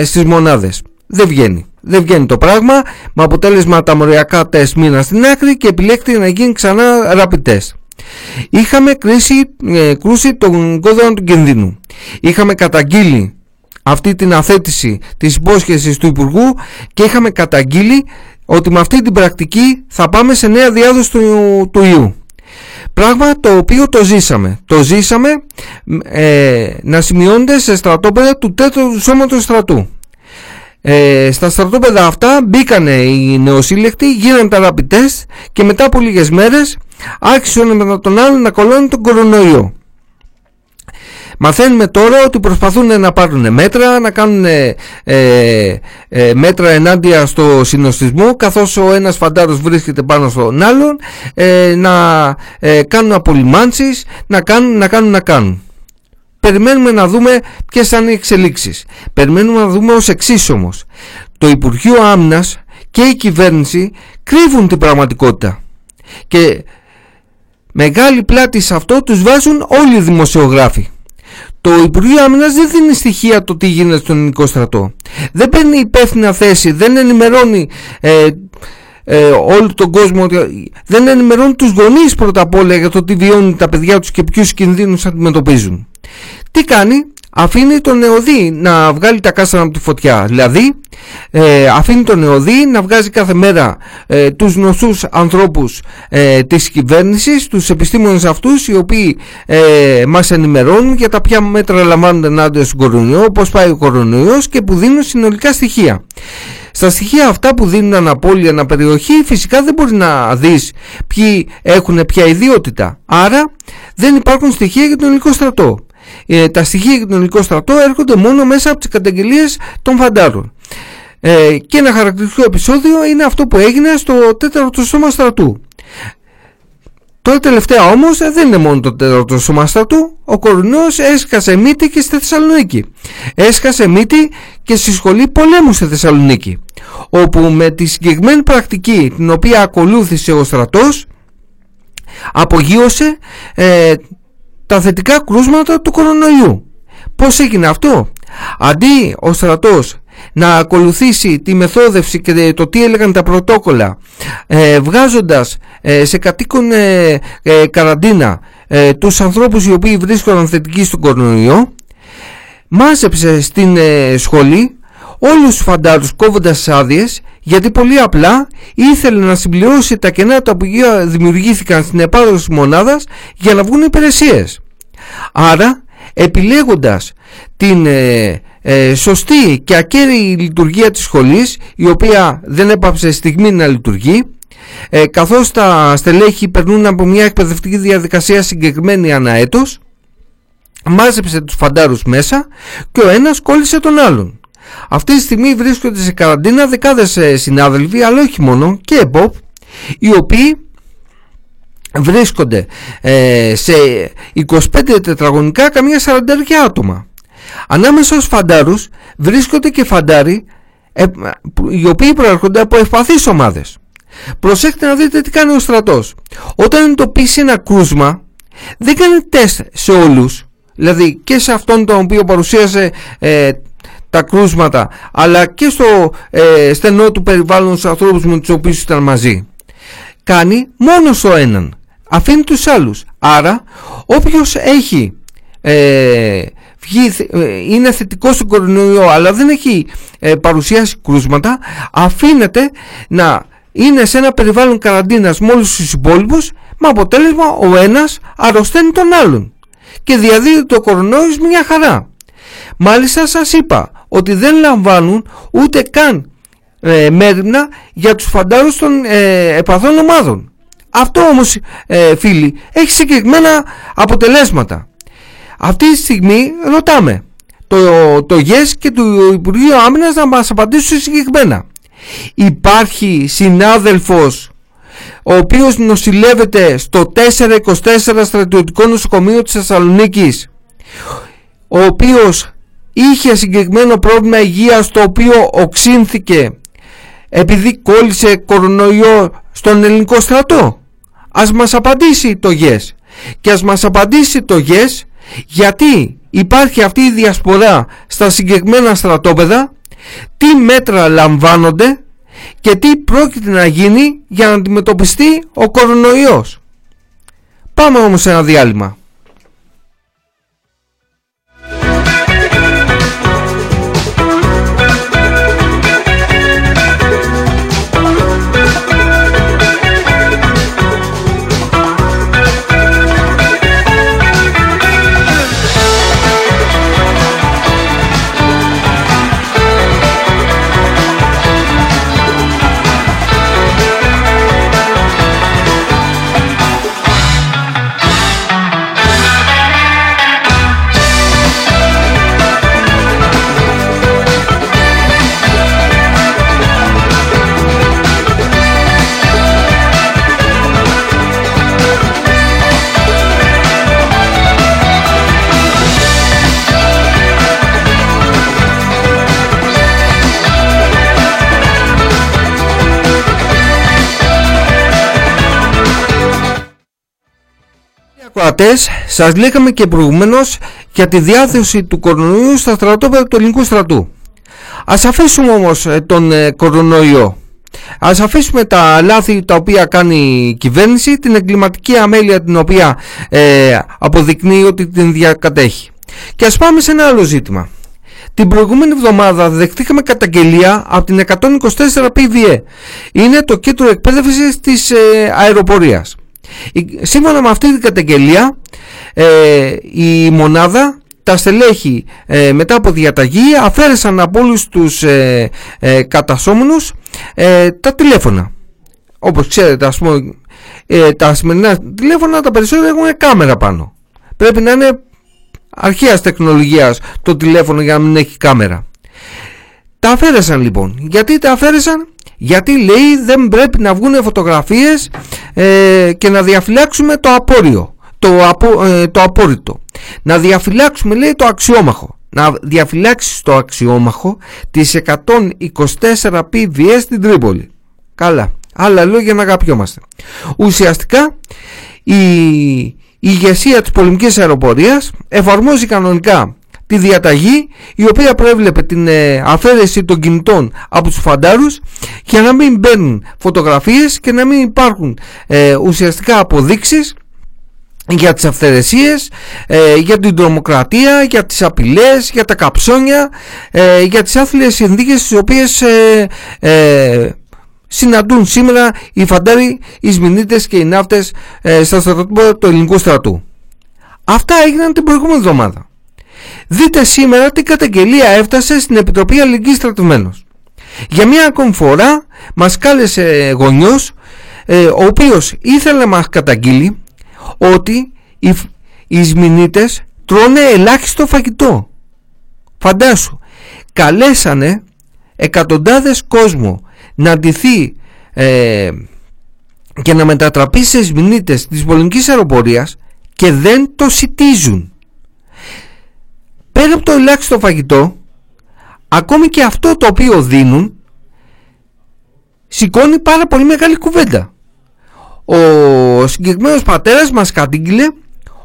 στις μονάδες. Δεν βγαίνει το πράγμα, με αποτέλεσμα τα μοριακά τεστ μείναν στην άκρη και επιλέχθηκε να γίνει ξανά rapid test. Είχαμε κρούσει τον κόδωνα του κινδύνου. Είχαμε καταγγείλει αυτή την αθέτηση της υπόσχεσης του Υπουργού και είχαμε καταγγείλει ότι με αυτή την πρακτική θα πάμε σε νέα διάδοση του ιού. Πράγμα το οποίο το ζήσαμε. Το ζήσαμε να σημειώνεται σε στρατόπεδα του 4ου Σώματος Στρατού. Στα στρατόπεδα αυτά μπήκανε οι νεοσύλλεκτοι, γίνανε τα rapid test και μετά από λίγες μέρες άρχισαν μετά τον άλλο να κολλάνε τον κορονοϊό. Μαθαίνουμε τώρα ότι προσπαθούν να πάρουν μέτρα, να κάνουν μέτρα ενάντια στο συνοστισμό, καθώς ο ένας φαντάρος βρίσκεται πάνω στον άλλον, να κάνουν απολυμάνσεις, να κάνουν. Περιμένουμε να δούμε ποιες θα είναι οι εξελίξεις. Περιμένουμε να δούμε ως εξής όμως. Το Υπουργείο Άμυνας και η κυβέρνηση κρύβουν την πραγματικότητα. Και μεγάλη πλάτη σε αυτό τους βάζουν όλοι οι δημοσιογράφοι. Το Υπουργείο Άμυνας δεν δίνει στοιχεία το τι γίνεται στον ελληνικό στρατό. Δεν παίρνει υπεύθυνα θέση, δεν ενημερώνει όλο τον κόσμο, δεν ενημερώνει τους γονείς πρώτα απ' όλα για το τι βιώνουν τα παιδιά τους και ποιους κινδύνους αντιμετωπίζουν. Τι κάνει? Αφήνει τον ΕΟΔΥ να βγάλει τα κάστανα από τη φωτιά. Δηλαδή αφήνει τον ΕΟΔΥ να βγάζει κάθε μέρα τους γνωστούς ανθρώπους της κυβέρνησης, τους επιστήμονες αυτούς οι οποίοι μας ενημερώνουν για τα ποια μέτρα λαμβάνονται ενάντια στον κορονοϊό, πώς πάει ο κορονοϊός, και που δίνουν συνολικά στοιχεία. Στα στοιχεία αυτά που δίνουν αναπόλυα ένα περιοχή, φυσικά δεν μπορεί να δεις ποιοι έχουν ποια ιδιότητα. Άρα δεν υπάρχουν στοιχεία για τον ελληνικό στρατό. Τα στοιχεία για τον ελληνικό στρατό έρχονται μόνο μέσα από τις καταγγελίες των φαντάρων. Και ένα χαρακτηριστικό επεισόδιο είναι αυτό που έγινε στο 4ο Σώμα Στρατού. Τώρα τελευταία όμως δεν είναι μόνο το 4ο Σώμα Στρατού. Ο κορονοϊός έσκασε μύτη και στη Θεσσαλονίκη. Έσκασε μύτη και στη σχολή πολέμου στη Θεσσαλονίκη, όπου με τη συγκεκριμένη πρακτική την οποία ακολούθησε ο στρατός απογείωσε τα θετικά κρούσματα του κορονοϊού. Πώς έγινε αυτό? Αντί ο στρατός να ακολουθήσει τη μεθόδευση και το τι έλεγαν τα πρωτόκολλα, βγάζοντας σε κατοίκον καραντίνα τους ανθρώπους οι οποίοι βρίσκονταν θετικοί στον κορονοϊό, μάζεψε στην σχολή όλους τους φαντάρους κόβοντας άδειες, γιατί πολύ απλά ήθελε να συμπληρώσει τα κενά τα οποία δημιουργήθηκαν στην επάδοση της μονάδας για να βγουν υπηρεσίες. Άρα επιλέγοντας την σωστή και ακέραιη λειτουργία της σχολής, η οποία δεν έπαψε στιγμή να λειτουργεί, καθώς τα στελέχη περνούν από μια εκπαιδευτική διαδικασία συγκεκριμένη ανά έτος, μάζεψε τους φαντάρους μέσα και ο ένας κόλλησε τον άλλον. Αυτή τη στιγμή βρίσκονται σε καραντίνα δεκάδες συνάδελφοι, αλλά όχι μόνο, και ΕΠΟΠ, οι οποίοι βρίσκονται σε 25 τετραγωνικά καμία 40 άτομα. Ανάμεσα στους φαντάρους βρίσκονται και φαντάροι οι οποίοι προέρχονται από ευπαθείς ομάδες. Προσέχτε να δείτε τι κάνει ο στρατός. Όταν εντοπίσει ένα κρούσμα, δεν κάνει τεστ σε όλους, δηλαδή και σε αυτόν τον οποίο παρουσίασε τα κρούσματα, αλλά και στο στενό του περιβάλλον, στους ανθρώπους με τους οποίους ήταν μαζί. Κάνει μόνο στο έναν, αφήνει τους άλλους. Άρα όποιος έχει είναι θετικό στον κορονοϊό αλλά δεν έχει παρουσιάσει κρούσματα, αφήνεται να είναι σε ένα περιβάλλον καραντίνας με όλους τους υπόλοιπους, με αποτέλεσμα ο ένας αρρωσταίνει τον άλλον και διαδίδει το κορονοϊό μια χαρά. Μάλιστα σας είπα ότι δεν λαμβάνουν ούτε καν μέριμνα για τους φαντάρους των επαθών ομάδων. Αυτό όμως φίλοι έχει συγκεκριμένα αποτελέσματα. Αυτή τη στιγμή ρωτάμε το ΓΕΣ και του Υπουργείου Άμυνας να μας απαντήσουν συγκεκριμένα. Υπάρχει συνάδελφος ο οποίος νοσηλεύεται στο 424 Στρατιωτικό Νοσοκομείο της Θεσσαλονίκης, ο οποίος είχε συγκεκριμένο πρόβλημα υγείας, το οποίο οξύνθηκε επειδή κόλλησε κορονοϊό στον ελληνικό στρατό? Ας μας απαντήσει το ΓΕΣ. Και ας μας απαντήσει το ΓΕΣ γιατί υπάρχει αυτή η διασπορά στα συγκεκριμένα στρατόπεδα, τι μέτρα λαμβάνονται και τι πρόκειται να γίνει για να αντιμετωπιστεί ο κορονοϊός. Πάμε όμως σε ένα διάλειμμα. Σας λέγαμε και προηγουμένως για τη διάθεση του κορονοϊού στα στρατόπεδα του ελληνικού στρατού. Ας αφήσουμε όμως τον κορονοϊό, ας αφήσουμε τα λάθη τα οποία κάνει η κυβέρνηση, την εγκληματική αμέλεια την οποία αποδεικνύει ότι την διακατέχει, και ας πάμε σε ένα άλλο ζήτημα. Την προηγούμενη εβδομάδα δεχτήκαμε καταγγελία από την 124PVS, είναι το κέντρο εκπαίδευσης της αεροπορίας. Σύμφωνα με αυτή την καταγγελία, η μονάδα, τα στελέχη μετά από διαταγή αφαίρεσαν από όλους τους κατασσόμενους τα τηλέφωνα. Όπως ξέρετε, ας πούμε, τα σημερινά τηλέφωνα τα περισσότερα έχουν κάμερα πάνω. Πρέπει να είναι αρχαίας τεχνολογίας το τηλέφωνο για να μην έχει κάμερα. Τα αφαίρεσαν λοιπόν. Γιατί τα αφαίρεσαν? Γιατί, λέει, δεν πρέπει να βγουν φωτογραφίες και να διαφυλάξουμε το απόρριο, το απόρριτο. Να διαφυλάξουμε, λέει, το αξιόμαχο. Να διαφυλάξεις το αξιόμαχο της 124PVS στην Τρίπολη. Καλά, άλλα λόγια να αγαπιόμαστε. Ουσιαστικά η ηγεσία της πολεμικής αεροπορίας εφαρμόζει κανονικά τη διαταγή η οποία προέβλεπε την αφαίρεση των κινητών από τους φαντάρους για να μην μπαίνουν φωτογραφίες και να μην υπάρχουν ουσιαστικά αποδείξεις για τις αυθαιρεσίες, για την τρομοκρατία, για τις απειλές, για τα καψόνια, για τις άθλιες συνθήκες τις οποίες συναντούν σήμερα οι φαντάροι, οι σμηνίτες και οι ναύτες στα στρατόπεδα του ελληνικού στρατού. Αυτά έγιναν την προηγούμενη εβδομάδα. Δείτε σήμερα τι καταγγελία έφτασε στην Επιτροπή Αλληλεγγύης Στατευμένων. Για μία ακόμη φορά μας κάλεσε γονιός ο οποίος ήθελε να μας καταγγείλει ότι οι Ισμηνίτες τρώνε ελάχιστο φαγητό. Φαντάσου, καλέσανε εκατοντάδες κόσμο να ντυθεί και να μετατραπεί σε Ισμηνίτες της πολεμικής αεροπορίας και δεν το σιτίζουν. Πέρα από το ελάχιστο φαγητό, ακόμη και αυτό το οποίο δίνουν σηκώνει πάρα πολύ μεγάλη κουβέντα. Ο συγκεκριμένος πατέρας μας κατήγγειλε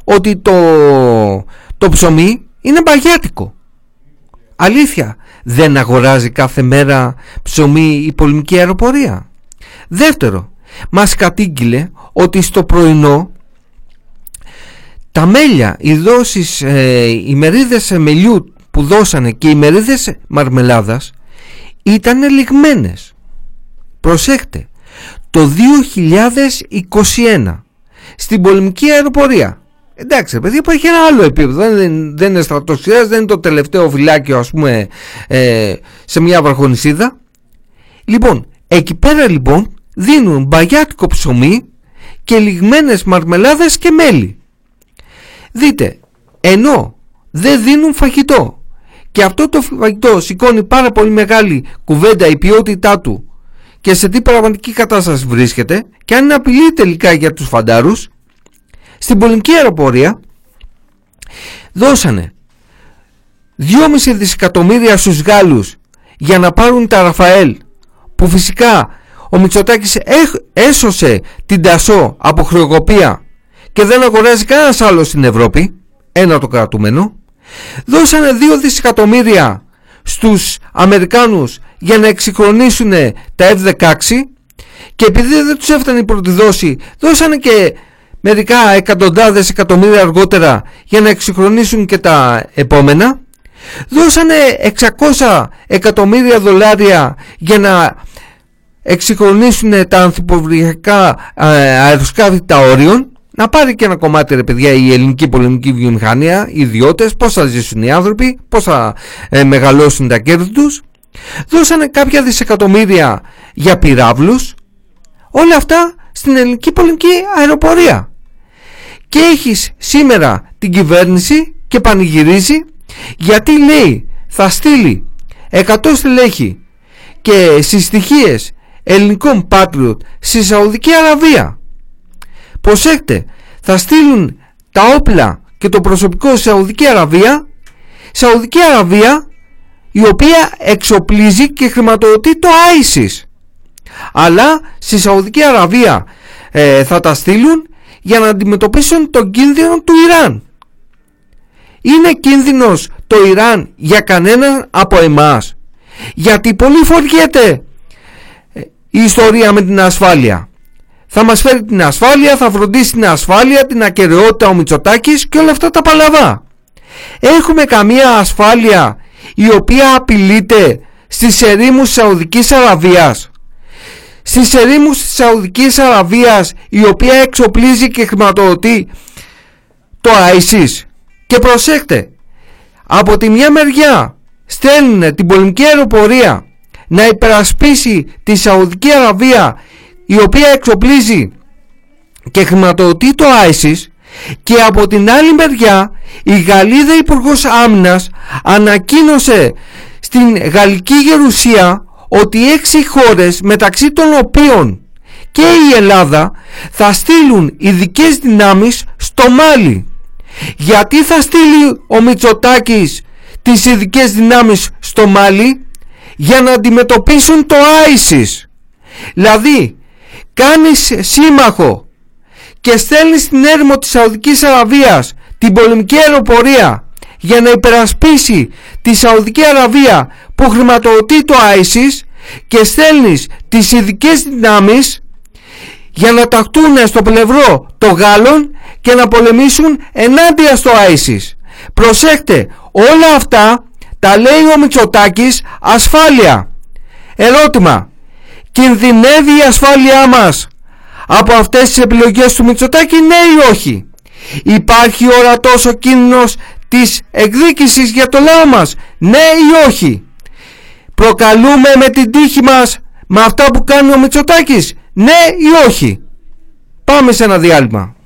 ότι το ψωμί είναι παγιάτικο. Αλήθεια, δεν αγοράζει κάθε μέρα ψωμί η πολεμική αεροπορία? Δεύτερο, μας κατήγγειλε ότι στο πρωινό τα μέλια, οι δόσεις, οι μερίδες μελιού που δώσανε και οι μερίδες μαρμελάδας ήταν λιγμένες. Προσέχτε, το 2021 στην πολεμική αεροπορία, εντάξει παιδί, υπάρχει ένα άλλο επίπεδο, δεν είναι στρατοσφαιράς, δεν είναι το τελευταίο φυλάκιο, ας πούμε, σε μια βραχονησίδα. Λοιπόν, εκεί πέρα λοιπόν δίνουν μπαγιάτικο ψωμί και λιγμένες μαρμελάδες και μέλι. Δείτε, ενώ δεν δίνουν φαγητό και αυτό το φαγητό σηκώνει πάρα πολύ μεγάλη κουβέντα, η ποιότητά του και σε τι πραγματική κατάσταση βρίσκεται και αν είναι απειλή τελικά για τους φαντάρους, στην πολεμική αεροπορία δώσανε 2,5 δισεκατομμύρια στους Γάλλους για να πάρουν τα Ραφαέλ, που φυσικά ο Μητσοτάκης έσωσε την Τασό από χρεοκοπία και δεν αγοράζει κανένας άλλος στην Ευρώπη, ένα το κρατούμενο. Δώσανε 2 δισεκατομμύρια στους Αμερικάνους για να εξυγχρονίσουν τα F-16 και επειδή δεν τους έφτανε η πρώτη δόση, δώσανε και μερικά εκατοντάδες εκατομμύρια αργότερα για να εξυγχρονίσουν και τα επόμενα. Δώσανε 600 εκατομμύρια δολάρια για να εξυγχρονίσουν τα ανθυποβρυχιακά αεροσκάφη τα Όριον. Να πάρει και ένα κομμάτι, ρε παιδιά, η ελληνική πολεμική βιομηχανία, οι ιδιώτες, πώς θα ζήσουν οι άνθρωποι, πώς θα μεγαλώσουν τα κέρδη τους. Δώσανε κάποια δισεκατομμύρια για πυράβλους. Όλα αυτά στην ελληνική πολεμική αεροπορία. Και έχεις σήμερα την κυβέρνηση και πανηγυρίζει, γιατί λέει θα στείλει 100 στελέχη και συστοιχίες ελληνικών Πάτριοτ στη Σαουδική Αραβία. Προσέξτε, θα στείλουν τα όπλα και το προσωπικό στη Σαουδική Αραβία, η οποία εξοπλίζει και χρηματοδοτεί το ISIS. Αλλά στη Σαουδική Αραβία θα τα στείλουν για να αντιμετωπίσουν τον κίνδυνο του Ιράν. Είναι κίνδυνος το Ιράν για κανέναν από εμάς, γιατί πολύ φοριέται η ιστορία με την ασφάλεια. Θα μας φέρει την ασφάλεια, θα φροντίσει την ασφάλεια, την ακεραιότητα ο Μητσοτάκης και όλα αυτά τα παλαβά. Έχουμε καμία ασφάλεια η οποία απειλείται στις ερήμους Σαουδικής Αραβίας? Στις ερήμους της Σαουδικής Αραβίας, η οποία εξοπλίζει και χρηματοδοτεί το ISIS. Και προσέχτε, από τη μια μεριά στέλνουν την πολεμική αεροπορία να υπερασπίσει τη Σαουδική Αραβία, η οποία εξοπλίζει και χρηματοδοτεί το ISIS, και από την άλλη μεριά η Γαλλίδα Υπουργός Άμυνας ανακοίνωσε στην Γαλλική Γερουσία ότι 6 χώρες, μεταξύ των οποίων και η Ελλάδα, θα στείλουν ειδικές δυνάμεις στο Μάλι. Γιατί θα στείλει ο Μητσοτάκης τις ειδικές δυνάμεις στο Μάλι? Για να αντιμετωπίσουν το ISIS. Δηλαδή, κάνεις σύμμαχο και στέλνεις στην έρημο της Σαουδικής Αραβίας την πολεμική αεροπορία για να υπερασπίσει τη Σαουδική Αραβία που χρηματοδοτεί το ISIS, και στέλνεις τις ειδικές δυνάμεις για να ταχτούν στο πλευρό των Γάλλων και να πολεμήσουν ενάντια στο ISIS. Προσέχτε, όλα αυτά τα λέει ο Μητσοτάκης ασφάλεια. Ερώτημα: κινδυνεύει η ασφάλειά μας από αυτές τις επιλογές του Μητσοτάκη, ναι ή όχι? Υπάρχει ορατός ο κίνδυνος της εκδίκησης για το λαό μας, ναι ή όχι? Προκαλούμε με την τύχη μας με αυτά που κάνει ο Μητσοτάκης, Ναι ή όχι? Πάμε σε ένα διάλειμμα.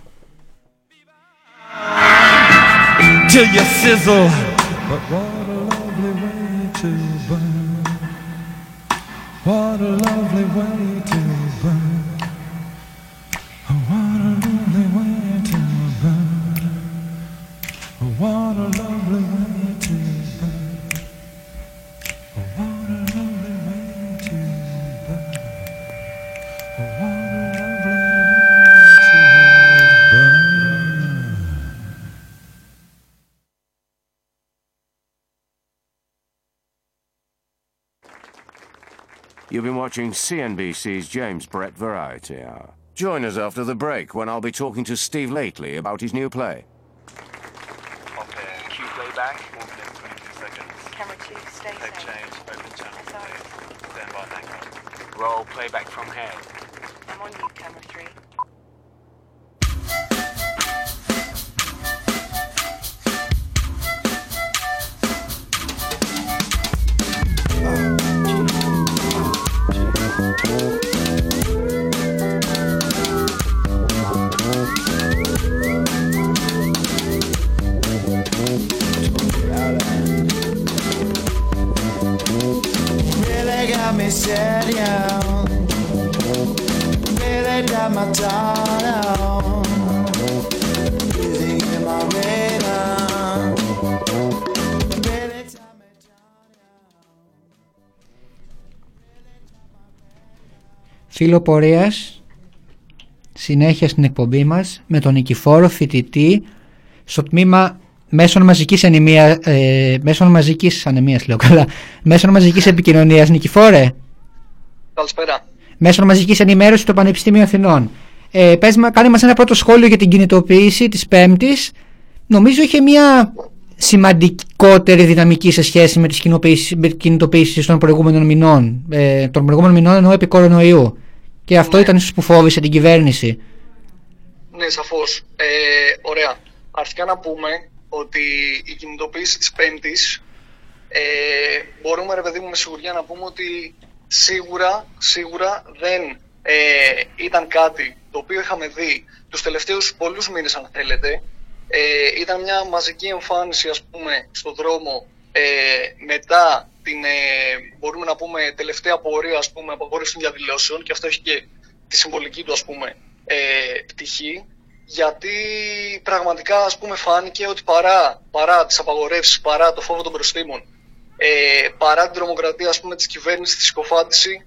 You've been watching CNBC's James Brett Variety Hour. Join us after the break when I'll be talking to Steve Lately about his new play. Cue playback. 1 minute 22 seconds. Camera 2, stay safe. Tape change, open channel 2. Stand by backup. Roll playback from here. I'm on you, camera 3. Φίλο πορείας, συνέχεια στην εκπομπή μας με τον Νικηφόρο, φοιτητή στο τμήμα μέσων μαζικής επικοινωνίας. Νικηφόρε. Καλησπέρα. Μέσων μαζικής ενημέρωσης στο Πανεπιστήμιο Αθηνών. Κάνε μας ένα πρώτο σχόλιο για την κινητοποίηση της Πέμπτης. Νομίζω είχε μια σημαντικότερη δυναμική σε σχέση με τις κινητοποίησεις των προηγούμενων μηνών. Των προηγούμενων μηνών εννοώ επί κορονοϊού. Και αυτό ήταν ίσως που φόβησε την κυβέρνηση. Ναι, σαφώς. Ωραία. Αρχικά να πούμε ότι η κινητοποίηση της Πέμπτης μπορούμε, ρε παιδί μου, με σιγουριά να πούμε ότι σίγουρα δεν ήταν κάτι το οποίο είχαμε δει τους τελευταίους πολλούς μήνες, αν θέλετε. Ήταν μια μαζική εμφάνιση, ας πούμε, στον δρόμο μετά την, μπορούμε να πούμε, τελευταία πορεία, ας πούμε, απαγόρευση των διαδηλώσεων, και αυτό έχει και τη συμβολική του, ας πούμε, πτυχή, γιατί πραγματικά, ας πούμε, φάνηκε ότι παρά τις απαγορεύσεις, παρά το φόβο των προστήμων, παρά την τρομοκρατία, ας πούμε, της κυβέρνησης, τη συκοφάντηση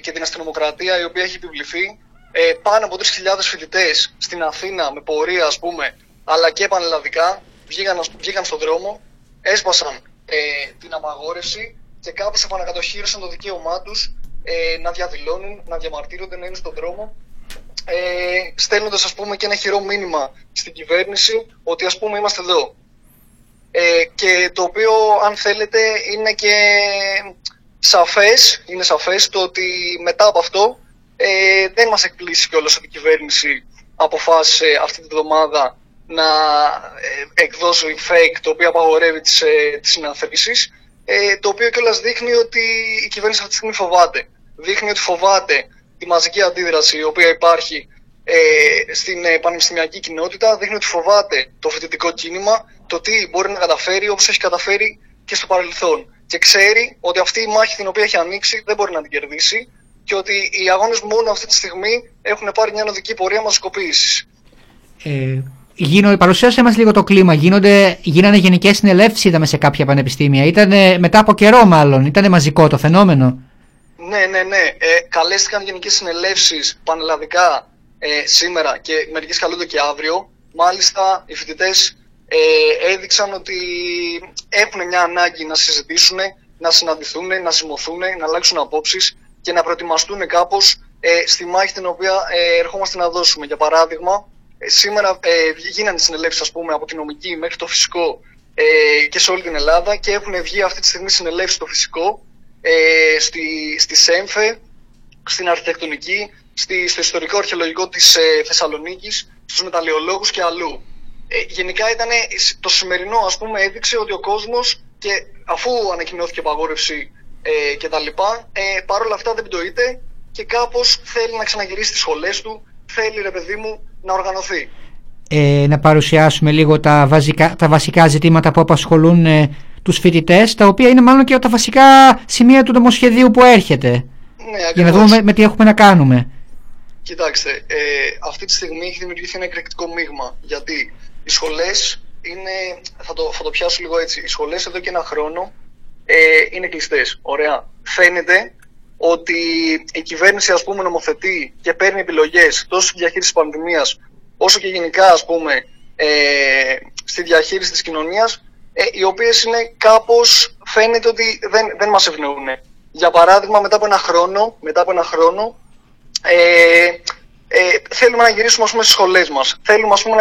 και την αστυνομοκρατία η οποία έχει επιβληθεί, πάνω από 3.000 φοιτητές στην Αθήνα με πορεία, ας πούμε, αλλά και πανελλαδικά, βγήκαν στον δρόμο, έσπασαν την απαγόρευση και κάπως επανακατοχύρωσαν το δικαίωμά τους να διαδηλώνουν, να διαμαρτύρονται, να είναι στον δρόμο, στέλνοντας, ας πούμε, και ένα χειρό μήνυμα στην κυβέρνηση ότι, ας πούμε, είμαστε εδώ. Και το οποίο, αν θέλετε, είναι και σαφές το ότι μετά από αυτό δεν μας εκπλήσει κιόλας ότι η κυβέρνηση αποφάσισε αυτή τη εβδομάδα να εκδώσει fake, το οποίο απαγορεύει τις συνανθρήσεις, το οποίο κιόλας δείχνει ότι η κυβέρνηση αυτή τη στιγμή φοβάται. Δείχνει ότι φοβάται τη μαζική αντίδραση η οποία υπάρχει στην πανεπιστημιακή κοινότητα, δείχνει ότι φοβάται το φοιτητικό κίνημα, το τι μπορεί να καταφέρει, όπως έχει καταφέρει και στο παρελθόν. Και ξέρει ότι αυτή η μάχη την οποία έχει ανοίξει δεν μπορεί να την κερδίσει και ότι οι αγώνες μόνο αυτή τη στιγμή έχουν πάρει μια ανωδική πορεία μαζικοποίησης. Παρουσίασε μας λίγο το κλίμα. Γίνανε γενικές συνελεύσεις, είδαμε, σε κάποια πανεπιστήμια. Ήτανε μετά από καιρό, μάλλον. Ήτανε μαζικό το φαινόμενο. Ναι. Καλέστηκαν γενικές συνελεύσεις πανελλαδικά σήμερα και μερικές καλούνται και αύριο. Μάλιστα, οι φοιτητές έδειξαν ότι έχουν μια ανάγκη να συζητήσουν, να συναντηθούν, να συμμωθούν, να αλλάξουν απόψεις και να προετοιμαστούν κάπως στη μάχη την οποία ερχόμαστε να δώσουμε. Για παράδειγμα, σήμερα γίνανε συνελεύσεις, ας πούμε, από τη νομική μέχρι το φυσικό και σε όλη την Ελλάδα, και έχουν βγει αυτή τη στιγμή συνελεύσεις στο φυσικό, στη ΣΕΜΦΕ, στην αρχιτεκτονική, στο ιστορικό αρχαιολογικό της Θεσσαλονίκης, στους μεταλλεολόγους και αλλού. Γενικά ήταν το σημερινό, ας πούμε, έδειξε ότι ο κόσμος, και αφού ανακοινώθηκε η απαγόρευση και τα λοιπά, παρόλα αυτά δεν πτωείται και και κάπως θέλει να ξαναγυρίσει στις σχολές του, θέλει, ρε παιδί μου, να οργανωθεί. Να παρουσιάσουμε λίγο τα βασικά ζητήματα που απασχολούν τους φοιτητές, τα οποία είναι μάλλον και τα βασικά σημεία του νομοσχεδίου που έρχεται. Ναι, για να δούμε με τι έχουμε να κάνουμε. Κοιτάξτε, αυτή τη στιγμή έχει δημιουργηθεί ένα εκρηκτικό μείγμα, γιατί οι σχολές είναι, θα το πιάσω λίγο έτσι, οι σχολές εδώ και ένα χρόνο είναι κλειστές. Ωραία. Φαίνεται ότι η κυβέρνηση, ας πούμε, νομοθετεί και παίρνει επιλογές τόσο στη διαχείριση της πανδημίας, όσο και γενικά, ας πούμε, στη διαχείριση της κοινωνίας, οι οποίες είναι κάπως, φαίνεται ότι δεν μας ευνοούν. Για παράδειγμα, μετά από ένα χρόνο θέλουμε να γυρίσουμε, ας πούμε, στις σχολές μας. Θέλουμε, ας πούμε,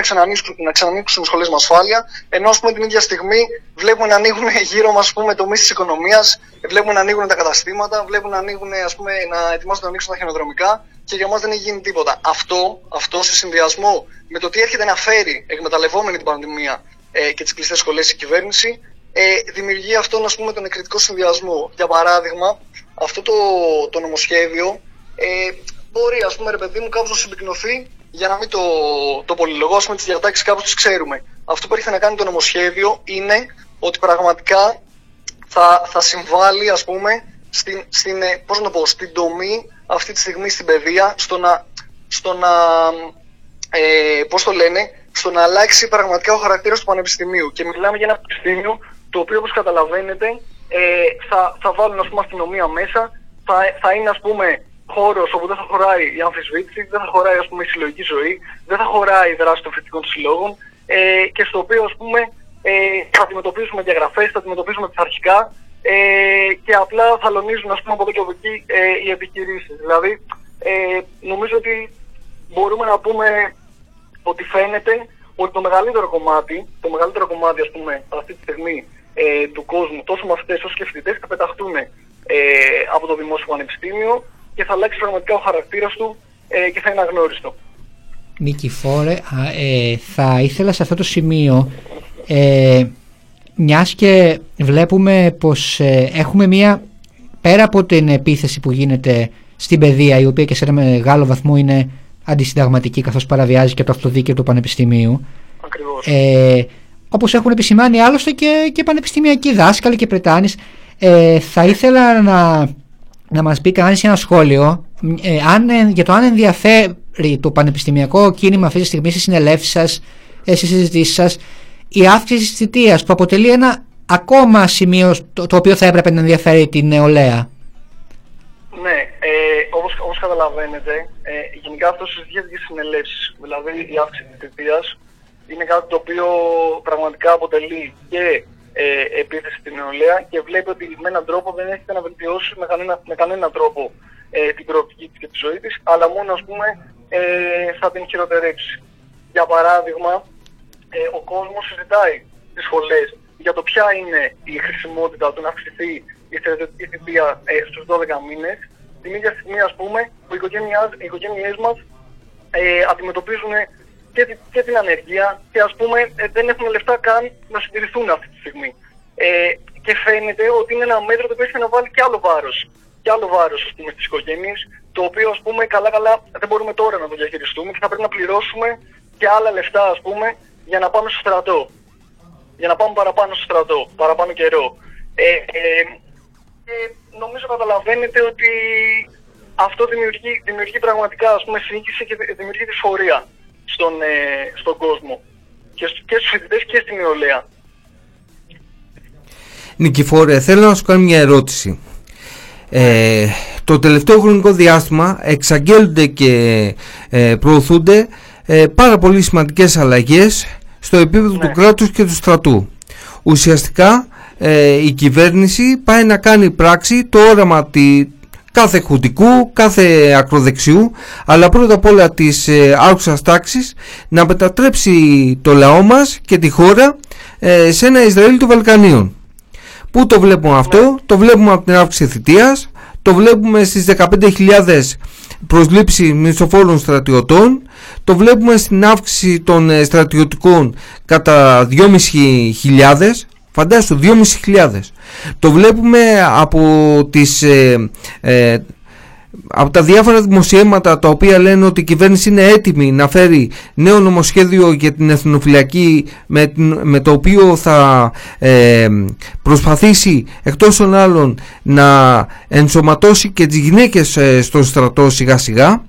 να ξανανοίξουν οι σχολές μας ασφάλεια, ενώ, ας πούμε, την ίδια στιγμή βλέπουμε να ανοίγουν γύρω μας, ας πούμε, τομείς της οικονομίας, βλέπουμε να ανοίγουν τα καταστήματα, βλέπουμε να ανοίγουν, ας πούμε, να ετοιμάζονται να ανοίξουν τα χιονοδρομικά και για μας δεν έχει γίνει τίποτα. Αυτό σε συνδυασμό με το τι έρχεται να φέρει, εκμεταλλευόμενη την πανδημία και τις κλειστές σχολές, η κυβέρνηση, δημιουργεί αυτόν, ας πούμε, τον εκρηκτικό συνδυασμό. Για παράδειγμα, αυτό το νομοσχέδιο μπορεί, ας πούμε, ρε παιδί μου, κάπως να συμπυκνωθεί, για να μην το πολυλογώ, ας πούμε, τις διατάξεις κάπως τις ξέρουμε. Αυτό που έρχεται να κάνει το νομοσχέδιο είναι ότι πραγματικά θα συμβάλλει, ας πούμε, στην τομή αυτή τη στιγμή στην παιδεία, στο να αλλάξει πραγματικά ο χαρακτήρας του πανεπιστημίου. Και μιλάμε για ένα πανεπιστήμιο το οποίο, όπως καταλαβαίνετε, θα βάλουν, ας πούμε, αστυνομία μέσα, θα είναι, ας πούμε, χώρος όπου δεν θα χωράει η αμφισβήτηση, δεν θα χωράει, ας πούμε, η συλλογική ζωή, δεν θα χωράει η δράση των φοιτητικών συλλόγων, και στο οποίο, ας πούμε, θα αντιμετωπίσουμε διαγραφές, θα αντιμετωπίσουμε πειθαρχικά, και απλά θα λονίζουν, ας πούμε, από εδώ και από εκεί οι επιχειρήσεις. Δηλαδή, νομίζω ότι μπορούμε να πούμε ότι φαίνεται ότι το μεγαλύτερο κομμάτι, ας πούμε, αυτή τη στιγμή του κόσμου, τόσο μαθητές όσο και φοιτητές, θα πεταχτούν από το δημόσιο πανεπιστήμιο και θα αλλάξει πραγματικά ο χαρακτήρας του και θα είναι αγνώριστο. Νικηφόρε, θα ήθελα σε αυτό το σημείο, μιας και βλέπουμε πως έχουμε μία, πέρα από την επίθεση που γίνεται στην παιδεία, η οποία και σε ένα μεγάλο βαθμό είναι αντισυνταγματική, καθώς παραβιάζει και το αυτοδίκαιο του πανεπιστημίου. Ακριβώς. Όπως έχουν επισημάνει άλλωστε και πανεπιστημιακοί δάσκαλοι και πρετάνεις, θα ήθελα να μας πει κανείς ένα σχόλιο για το αν ενδιαφέρει το πανεπιστημιακό κίνημα αυτή τη στιγμή στις συνελεύσεις σας, στις συζητήσεις σας, η αύξηση της θητείας, που αποτελεί ένα ακόμα σημείο το οποίο θα έπρεπε να ενδιαφέρει την νεολαία. Ναι, όπως καταλαβαίνετε, γενικά αυτό συζητιέται και στις συνελεύσεις. Δηλαδή, η αύξηση της θητείας είναι κάτι το οποίο πραγματικά αποτελεί και επίθεση στην νεολαία και βλέπει ότι με έναν τρόπο δεν έχετε να βελτιώσει με κανένα τρόπο την προοπτική της και τη ζωή της, αλλά μόνο, ας πούμε, θα την χειροτερέψει. Για παράδειγμα, ο κόσμος συζητάει στις σχολές για το ποια είναι η χρησιμότητα του να αυξηθεί η στρατιωτική θητεία στους 12 μήνες, την ίδια στιγμή, ας πούμε, που οι οικογένειές μας αντιμετωπίζουν και την ανεργία και, ας πούμε, δεν έχουν λεφτά καν να συντηρηθούν αυτή τη στιγμή. Και φαίνεται ότι είναι ένα μέτρο το οποίο έχει να βάλει και άλλο βάρος, ας πούμε, στις οικογένειες, το οποίο, ας πούμε, καλά δεν μπορούμε τώρα να το διαχειριστούμε και θα πρέπει να πληρώσουμε και άλλα λεφτά, ας πούμε, για να πάμε στο στρατό. Για να πάμε παραπάνω στο στρατό, παραπάνω καιρό. Νομίζω καταλαβαίνετε ότι αυτό δημιουργεί πραγματικά, ας πούμε, σύγχυση και δημιουργεί δυσφορία στον κόσμο και στους φοιτητές και στην νεολαία. Νικηφόρε, θέλω να σου κάνω μια ερώτηση. Το τελευταίο χρονικό διάστημα εξαγγέλλονται και προωθούνται πάρα πολύ σημαντικές αλλαγές στο επίπεδο, ναι, του κράτους και του στρατού. Ουσιαστικά η κυβέρνηση πάει να κάνει πράξη το όραμα κάθε χουντικού, κάθε ακροδεξιού, αλλά πρώτα απ' όλα της άρχουσας τάξης, να μετατρέψει το λαό μας και τη χώρα σε ένα Ισραήλ των Βαλκανίων. Πού το βλέπουμε αυτό? Το βλέπουμε από την αύξηση θητείας, το βλέπουμε στις 15.000 προσλήψεις μισθοφόρων στρατιωτών, το βλέπουμε στην αύξηση των στρατιωτικών κατά 2.500. Φαντάσου, 2.500. Το βλέπουμε από τις από τα διάφορα δημοσιεύματα τα οποία λένε ότι η κυβέρνηση είναι έτοιμη να φέρει νέο νομοσχέδιο για την εθνοφυλακή, με το οποίο θα προσπαθήσει εκτός των άλλων να ενσωματώσει και τις γυναίκες στον στρατό σιγά σιγά,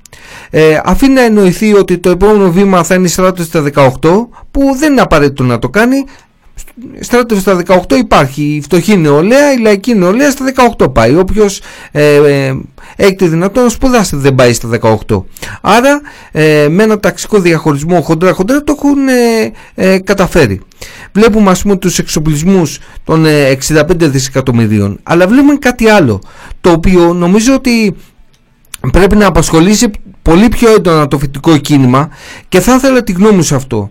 αφήνει να εννοηθεί ότι το επόμενο βήμα θα είναι η στράτευση στα 18, που δεν είναι απαραίτητο να το κάνει. Στράτευση στα 18 υπάρχει, η φτωχή νεολαία, η λαϊκή νεολαία στα 18 πάει. Όποιος έχει τη δυνατότητα να σπουδάσει δεν πάει στα 18. Άρα με ένα ταξικό διαχωρισμό χοντρά-χοντρά το έχουν καταφέρει. Βλέπουμε ας πούμε τους εξοπλισμούς των 65 δισεκατομμυρίων, αλλά βλέπουμε κάτι άλλο το οποίο νομίζω ότι πρέπει να απασχολήσει πολύ πιο έντονα το φοιτικό κίνημα και θα ήθελα τη γνώμη σε αυτό.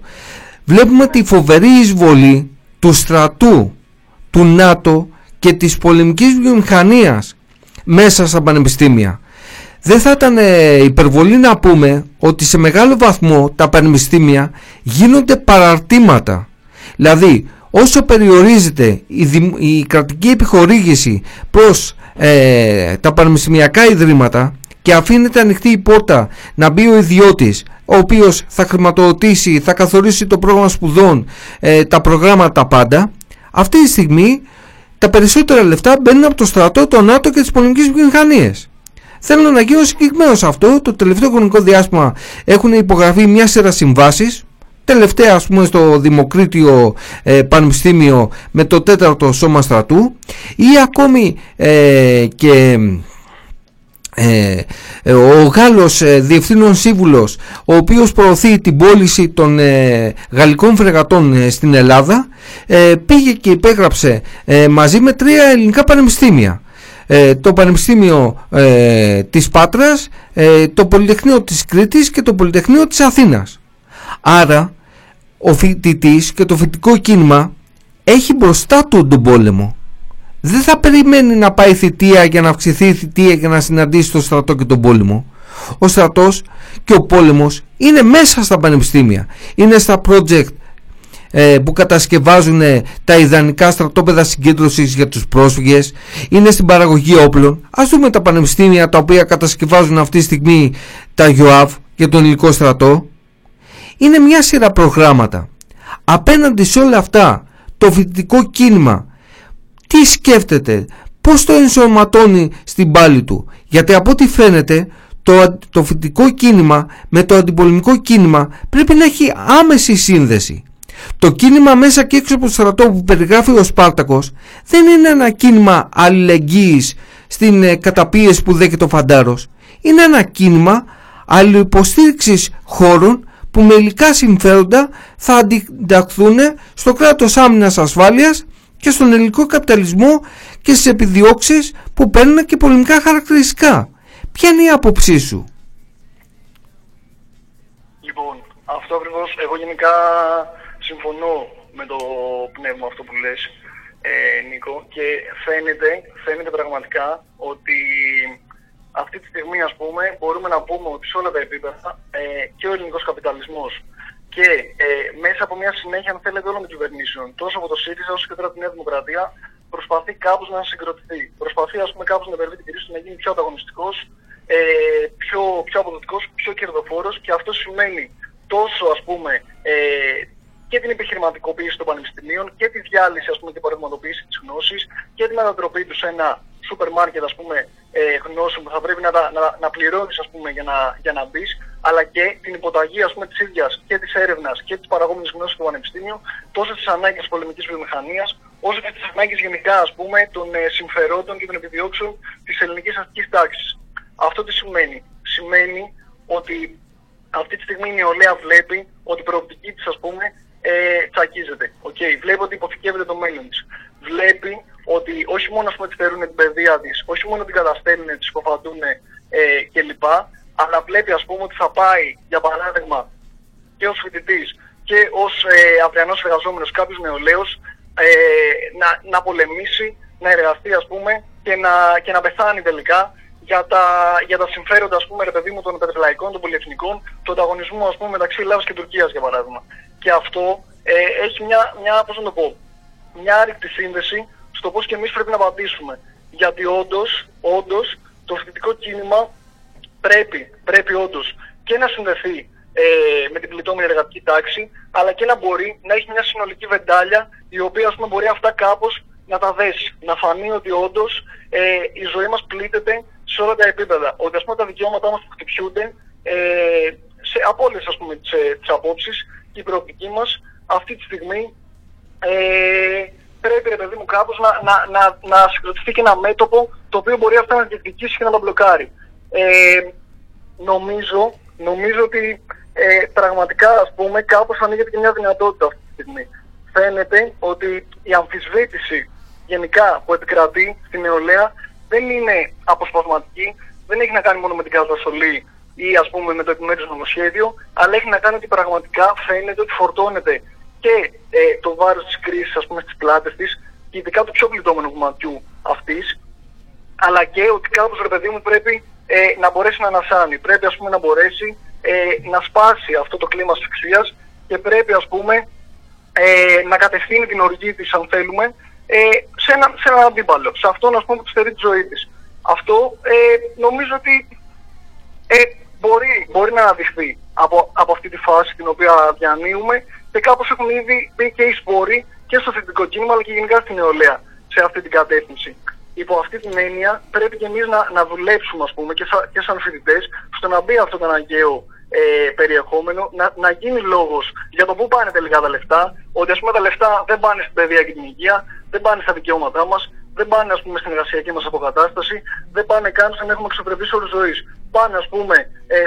Βλέπουμε τη φοβερή εισβολή του στρατού, του ΝΑΤΟ και της πολεμικής βιομηχανίας μέσα στα πανεπιστήμια. Δεν θα ήταν υπερβολή να πούμε ότι σε μεγάλο βαθμό τα πανεπιστήμια γίνονται παραρτήματα. Δηλαδή όσο περιορίζεται η κρατική επιχορήγηση προς τα πανεπιστημιακά ιδρύματα και αφήνεται ανοιχτή η πόρτα να μπει ο ιδιώτης, ο οποίος θα χρηματοδοτήσει, θα καθορίσει το πρόγραμμα σπουδών, τα προγράμματα, τα πάντα, αυτή τη στιγμή τα περισσότερα λεφτά μπαίνουν από το στρατό, το ΝΑΤΟ και τις πολεμικές βιομηχανίες. Θέλω να γίνω συγκεκριμένο σε αυτό. Το τελευταίο χρονικό διάστημα έχουν υπογραφεί μια σειρά συμβάσεις. Τελευταία ας πούμε στο Δημοκρίτιο Πανεπιστήμιο με το 4ο Σώμα Στρατού, ή ακόμη και ο Γάλλος διευθύνων σύμβουλος, ο οποίος προωθεί την πώληση των γαλλικών φρεγατών στην Ελλάδα, πήγε και υπέγραψε μαζί με τρία ελληνικά πανεπιστήμια, το Πανεπιστήμιο της Πάτρας, το Πολυτεχνείο της Κρήτης και το Πολυτεχνείο της Αθήνας. Άρα ο φοιτητής και το φοιτικό κίνημα έχει μπροστά του τον πόλεμο. Δεν θα περιμένει να πάει θητεία για να αυξηθεί η θητεία για να συναντήσει το στρατό και τον πόλεμο. Ο στρατός και ο πόλεμος είναι μέσα στα πανεπιστήμια. Είναι στα project που κατασκευάζουν τα ιδανικά στρατόπεδα συγκέντρωσης για τους πρόσφυγες. Είναι στην παραγωγή όπλων. Ας δούμε τα πανεπιστήμια τα οποία κατασκευάζουν αυτή τη στιγμή τα ΙΟΑΒ για τον ελληνικό στρατό. Είναι μια σειρά προγράμματα. Απέναντι σε όλα αυτά το φοιτητικό κίνημα τι σκέφτεται, πώς το ενσωματώνει στην πάλη του? Γιατί από ό,τι φαίνεται το φοιτικό κίνημα με το αντιπολεμικό κίνημα πρέπει να έχει άμεση σύνδεση. Το κίνημα μέσα και έξω από το στρατό που περιγράφει ο Σπάρτακος δεν είναι ένα κίνημα αλληλεγγύης στην καταπίεση που δέχεται ο Φαντάρος. Είναι ένα κίνημα αλληλοποστήριξης χώρων που με υλικά συμφέροντα θα αντιταχθούν στο κράτος άμυνας ασφάλειας και στον ελληνικό καπιταλισμό και στις επιδιώξεις που παίρνουν και πολεμικά χαρακτηριστικά. Ποια είναι η άποψή σου? Λοιπόν, αυτό ακριβώς. Εγώ γενικά συμφωνώ με το πνεύμα αυτό που λες, Νίκο, και φαίνεται πραγματικά ότι αυτή τη στιγμή, ας πούμε, μπορούμε να πούμε ότι σε όλα τα επίπεδα και ο ελληνικός καπιταλισμός και μέσα από μια συνέχεια, αν θέλετε, όλων των κυβερνήσεων, τόσο από το ΣΥΡΙΖΑ όσο και τώρα από τη Νέα Δημοκρατία, προσπαθεί κάπως να συγκροτηθεί. Προσπαθεί, ας πούμε, κάπως να υπερβεί την κρίση, να γίνει πιο ανταγωνιστικός, πιο αποδοτικός, πιο κερδοφόρος, και αυτό σημαίνει τόσο, ας πούμε, και την επιχειρηματικοποίηση των πανεπιστημίων και τη διάλυση, ας πούμε, και παραδειγματοποίηση της γνώσης και την ανατροπή του σε ένα σούπερ μάρκετ, ας πούμε, γνώσεων που θα πρέπει να πληρώνεις, ας πούμε, για να μπεις, αλλά και την υποταγή, ας πούμε, της ίδιας και της έρευνας και της παραγόμενης γνώσης του πανεπιστήμιου, τόσο στις ανάγκες της πολεμικής βιομηχανίας, όσο και στις ανάγκες γενικά, ας πούμε, των συμφερόντων και των επιδιώξεων της ελληνικής αστικής τάξης. Αυτό τι σημαίνει? Σημαίνει ότι αυτή τη στιγμή η νεολαία βλέπει ότι η προοπτική της, ας πούμε, τσακίζεται. Okay. Βλέπει ότι υποθηκεύεται το μέλλον της. Βλέπει ότι όχι μόνο στερούν την παιδεία της, όχι μόνο την καταστέλνουν, τη σκοφαντούν κλπ. Αλλά βλέπει, ας πούμε, ότι θα πάει, για παράδειγμα, και ως φοιτητής και ως αυριανός εργαζόμενος, κάποιος νεολαίος, να πολεμήσει, να εργαστεί, ας πούμε, και να πεθάνει τελικά για τα συμφέροντα, ας πούμε, ρε παιδί μου, των πετρελαϊκών, των πολυεθνικών, του ανταγωνισμού, ας πούμε, μεταξύ Ελλάδας και Τουρκίας, για παράδειγμα. Και αυτό έχει μια άρρηκτη σύνδεση στο πώς και εμείς πρέπει να απαντήσουμε. Γιατί όντως το φοιτητικό κίνημα πρέπει όντως και να συνδεθεί με την πληττόμενη εργατική τάξη, αλλά και να μπορεί να έχει μια συνολική βεντάλια η οποία, ας πούμε, μπορεί αυτά κάπως να τα δέσει. Να φανεί ότι όντως η ζωή μας πλήττεται σε όλα τα επίπεδα. Ότι, ας πούμε, τα δικαιώματά μας χτυπιούνται από όλες, ας πούμε, τις απόψεις, και η προοπτική μας αυτή τη στιγμή πρέπει, ρε παιδί μου, κάπως να συγκροτηθεί και ένα μέτωπο το οποίο μπορεί αυτά να διεκδικήσει και να τα μπλοκάρει. Νομίζω ότι πραγματικά, ας πούμε, κάπως ανοίγεται και μια δυνατότητα αυτή τη στιγμή. Φαίνεται ότι η αμφισβήτηση γενικά που επικρατεί στην νεολαία δεν είναι αποσπασματική, δεν έχει να κάνει μόνο με την καταστολή ή, ας πούμε, με το επιμέρους νομοσχέδιο, αλλά έχει να κάνει ότι πραγματικά φαίνεται ότι φορτώνεται και το βάρος της κρίσης, ας πούμε, στις πλάτες της, και ειδικά του πιο πληττόμενου κομματιού αυτής, αλλά και ότι κάπως, ρε παιδί μου, πρέπει να μπορέσει να ανασάνει, πρέπει, ας πούμε, να μπορέσει να σπάσει αυτό το κλίμα ασφυξίας και πρέπει, ας πούμε, να κατευθύνει την οργή της, αν θέλουμε, σε έναν αντίπαλο, σε αυτόν, ας πούμε, που τη στερεί τη ζωή της. Αυτό νομίζω ότι μπορεί να αναδειχθεί από αυτή τη φάση την οποία διανύουμε, και κάπως έχουν ήδη μπει και οι σπόροι και στο θετικό κίνημα, αλλά και γενικά στην νεολαία, σε αυτή την κατεύθυνση. Υπό αυτή την έννοια, πρέπει και εμείς να δουλέψουμε, ας πούμε, και σαν φοιτητές, στο να μπει αυτό το αναγκαίο περιεχόμενο, να γίνει λόγος για το πού πάνε τελικά τα λεφτά, ότι, ας πούμε, τα λεφτά δεν πάνε στην παιδεία και την υγεία, δεν πάνε στα δικαιώματά μας, δεν πάνε, ας πούμε, στην εργασιακή μας αποκατάσταση, δεν πάνε καν σαν να έχουμε εξωπρεπείς όρους ζωής. Πάνε, ας πούμε,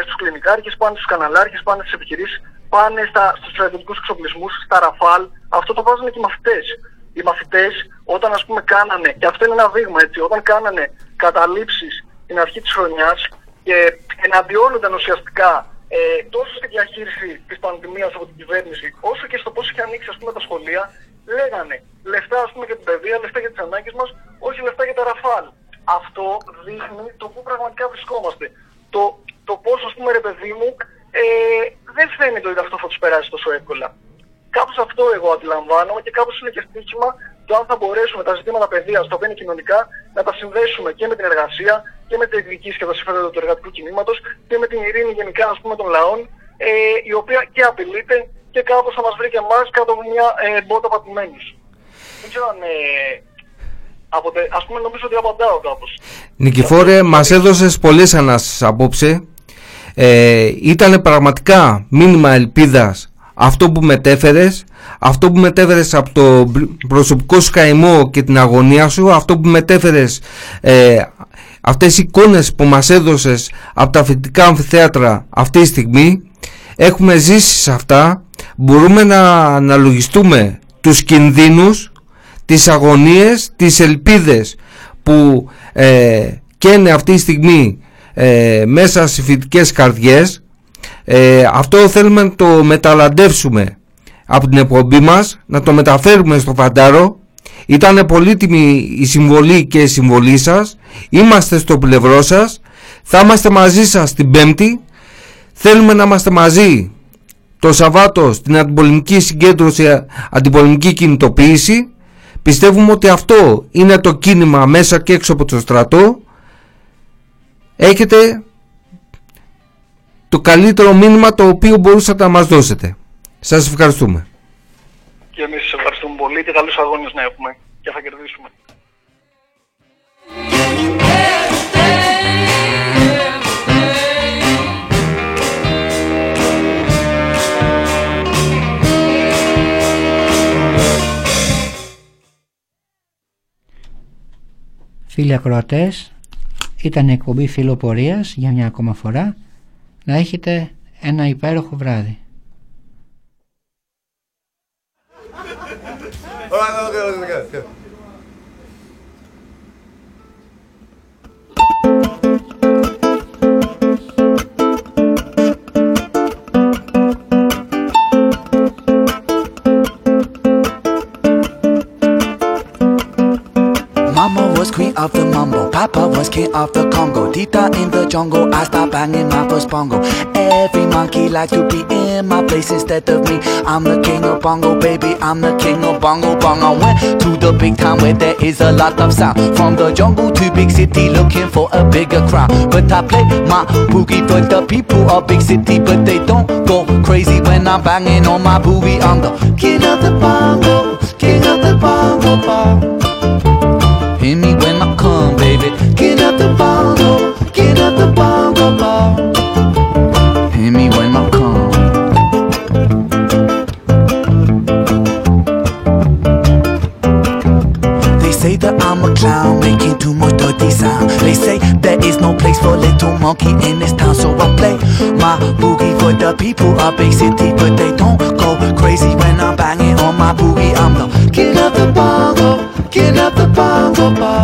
στους κλινικάρχες, πάνε στους καναλάρχες, πάνε στις επιχειρήσεις, πάνε στους στρατιωτικούς εξοπλισμούς, στα Ραφάλ. Αυτό το βάζουν και οι μαθητές. Οι μαθητές, όταν, ας πούμε, κάνανε, και αυτό είναι ένα δείγμα, έτσι, όταν κάνανε καταλήψεις την αρχή της χρονιάς και εναντιώνονταν ουσιαστικά τόσο στη διαχείριση της πανδημίας από την κυβέρνηση, όσο και στο πώς είχε ανοίξει, ας πούμε, τα σχολεία, λέγανε λεφτά, ας πούμε, για την παιδεία, λεφτά για τις ανάγκες μας, όχι λεφτά για τα Ραφάλ. Αυτό δείχνει το πού πραγματικά βρισκόμαστε. Το πώς, ας πούμε, ρε παιδί μου, δεν φαίνεται ότι αυτό θα τους περάσει τόσο εύκολα. Κάπως αυτό εγώ αντιλαμβάνομαι, και κάπως είναι και στοίχημα το αν θα μπορέσουμε τα ζητήματα παιδείας, τα οποία είναι κοινωνικά, να τα συνδέσουμε και με την εργασία και με την διεκδικήσεις και τα συμφέροντα του εργατικού κινήματος και με την ειρήνη γενικά, ας πούμε, των λαών, η οποία και απειλείται και κάπως θα μας βρει και εμάς κάτω από μια μπότα πατημένης. Δεν ξέρω αν... ας πούμε, νομίζω ότι απαντάω κάπως. Νικηφόρε, μας έδωσες πολλές ανάσεις απόψε. Ήταν πραγματικά μήνυμα ελπίδας αυτό που μετέφερες, από το προσωπικό σου καημό και την αγωνία σου, αυτό που μετέφερες, αυτές οι εικόνες που μας έδωσες από τα φοιτητικά αμφιθέατρα αυτή τη στιγμή. Έχουμε ζήσει σε αυτά, μπορούμε να αναλογιστούμε τους κινδύνους, τις αγωνίες, τις ελπίδες που καίνε αυτή τη στιγμή μέσα στις φοιτητικές καρδιές. Αυτό θέλουμε να το μεταλαντεύσουμε από την εκπομπή μας, να το μεταφέρουμε στο Φαντάρο. Ήταν πολύτιμη η συμβολή και η συμβολή σας. Είμαστε στο πλευρό σας. Θα είμαστε μαζί σας την Πέμπτη. Θέλουμε να είμαστε μαζί το Σαββάτο στην αντιπολεμική συγκέντρωση, αντιπολεμική κινητοποίηση. Πιστεύουμε ότι αυτό είναι το κίνημα μέσα και έξω από το στρατό. Έχετε το καλύτερο μήνυμα το οποίο μπορούσατε να μας δώσετε. Σας ευχαριστούμε. Και εμείς σας ευχαριστούμε πολύ, και καλούς αγώνες να έχουμε, και θα κερδίσουμε. Φίλοι ακροατές, ήταν εκπομπή Φιλοπορίας για μια ακόμα φορά. Να έχετε ένα υπέροχο βράδυ. Μάμα was queen of the mambo. Papa was king of the Congo. Tita in the jungle, I start banging my first bongo. Every monkey likes to be in my place instead of me. I'm the king of bongo, baby, I'm the king of bongo bong. I went to the big town where there is a lot of sound. From the jungle to big city, looking for a bigger crowd. But I play my boogie for the people of big city. But they don't go crazy when I'm banging on my boogie. I'm the king of the bongo, king of the bongo bong. Hear me when I come, baby. King of the bongo, king of the bongo bong. Hear me when I come. They say that I'm a clown, making too much dirty sound. They say there is no place for little monkey in this town. So I play my boogie for the people of big city. But they don't go crazy when I'm banging on my boogie. I'm the king of the bongo, king of the bongo.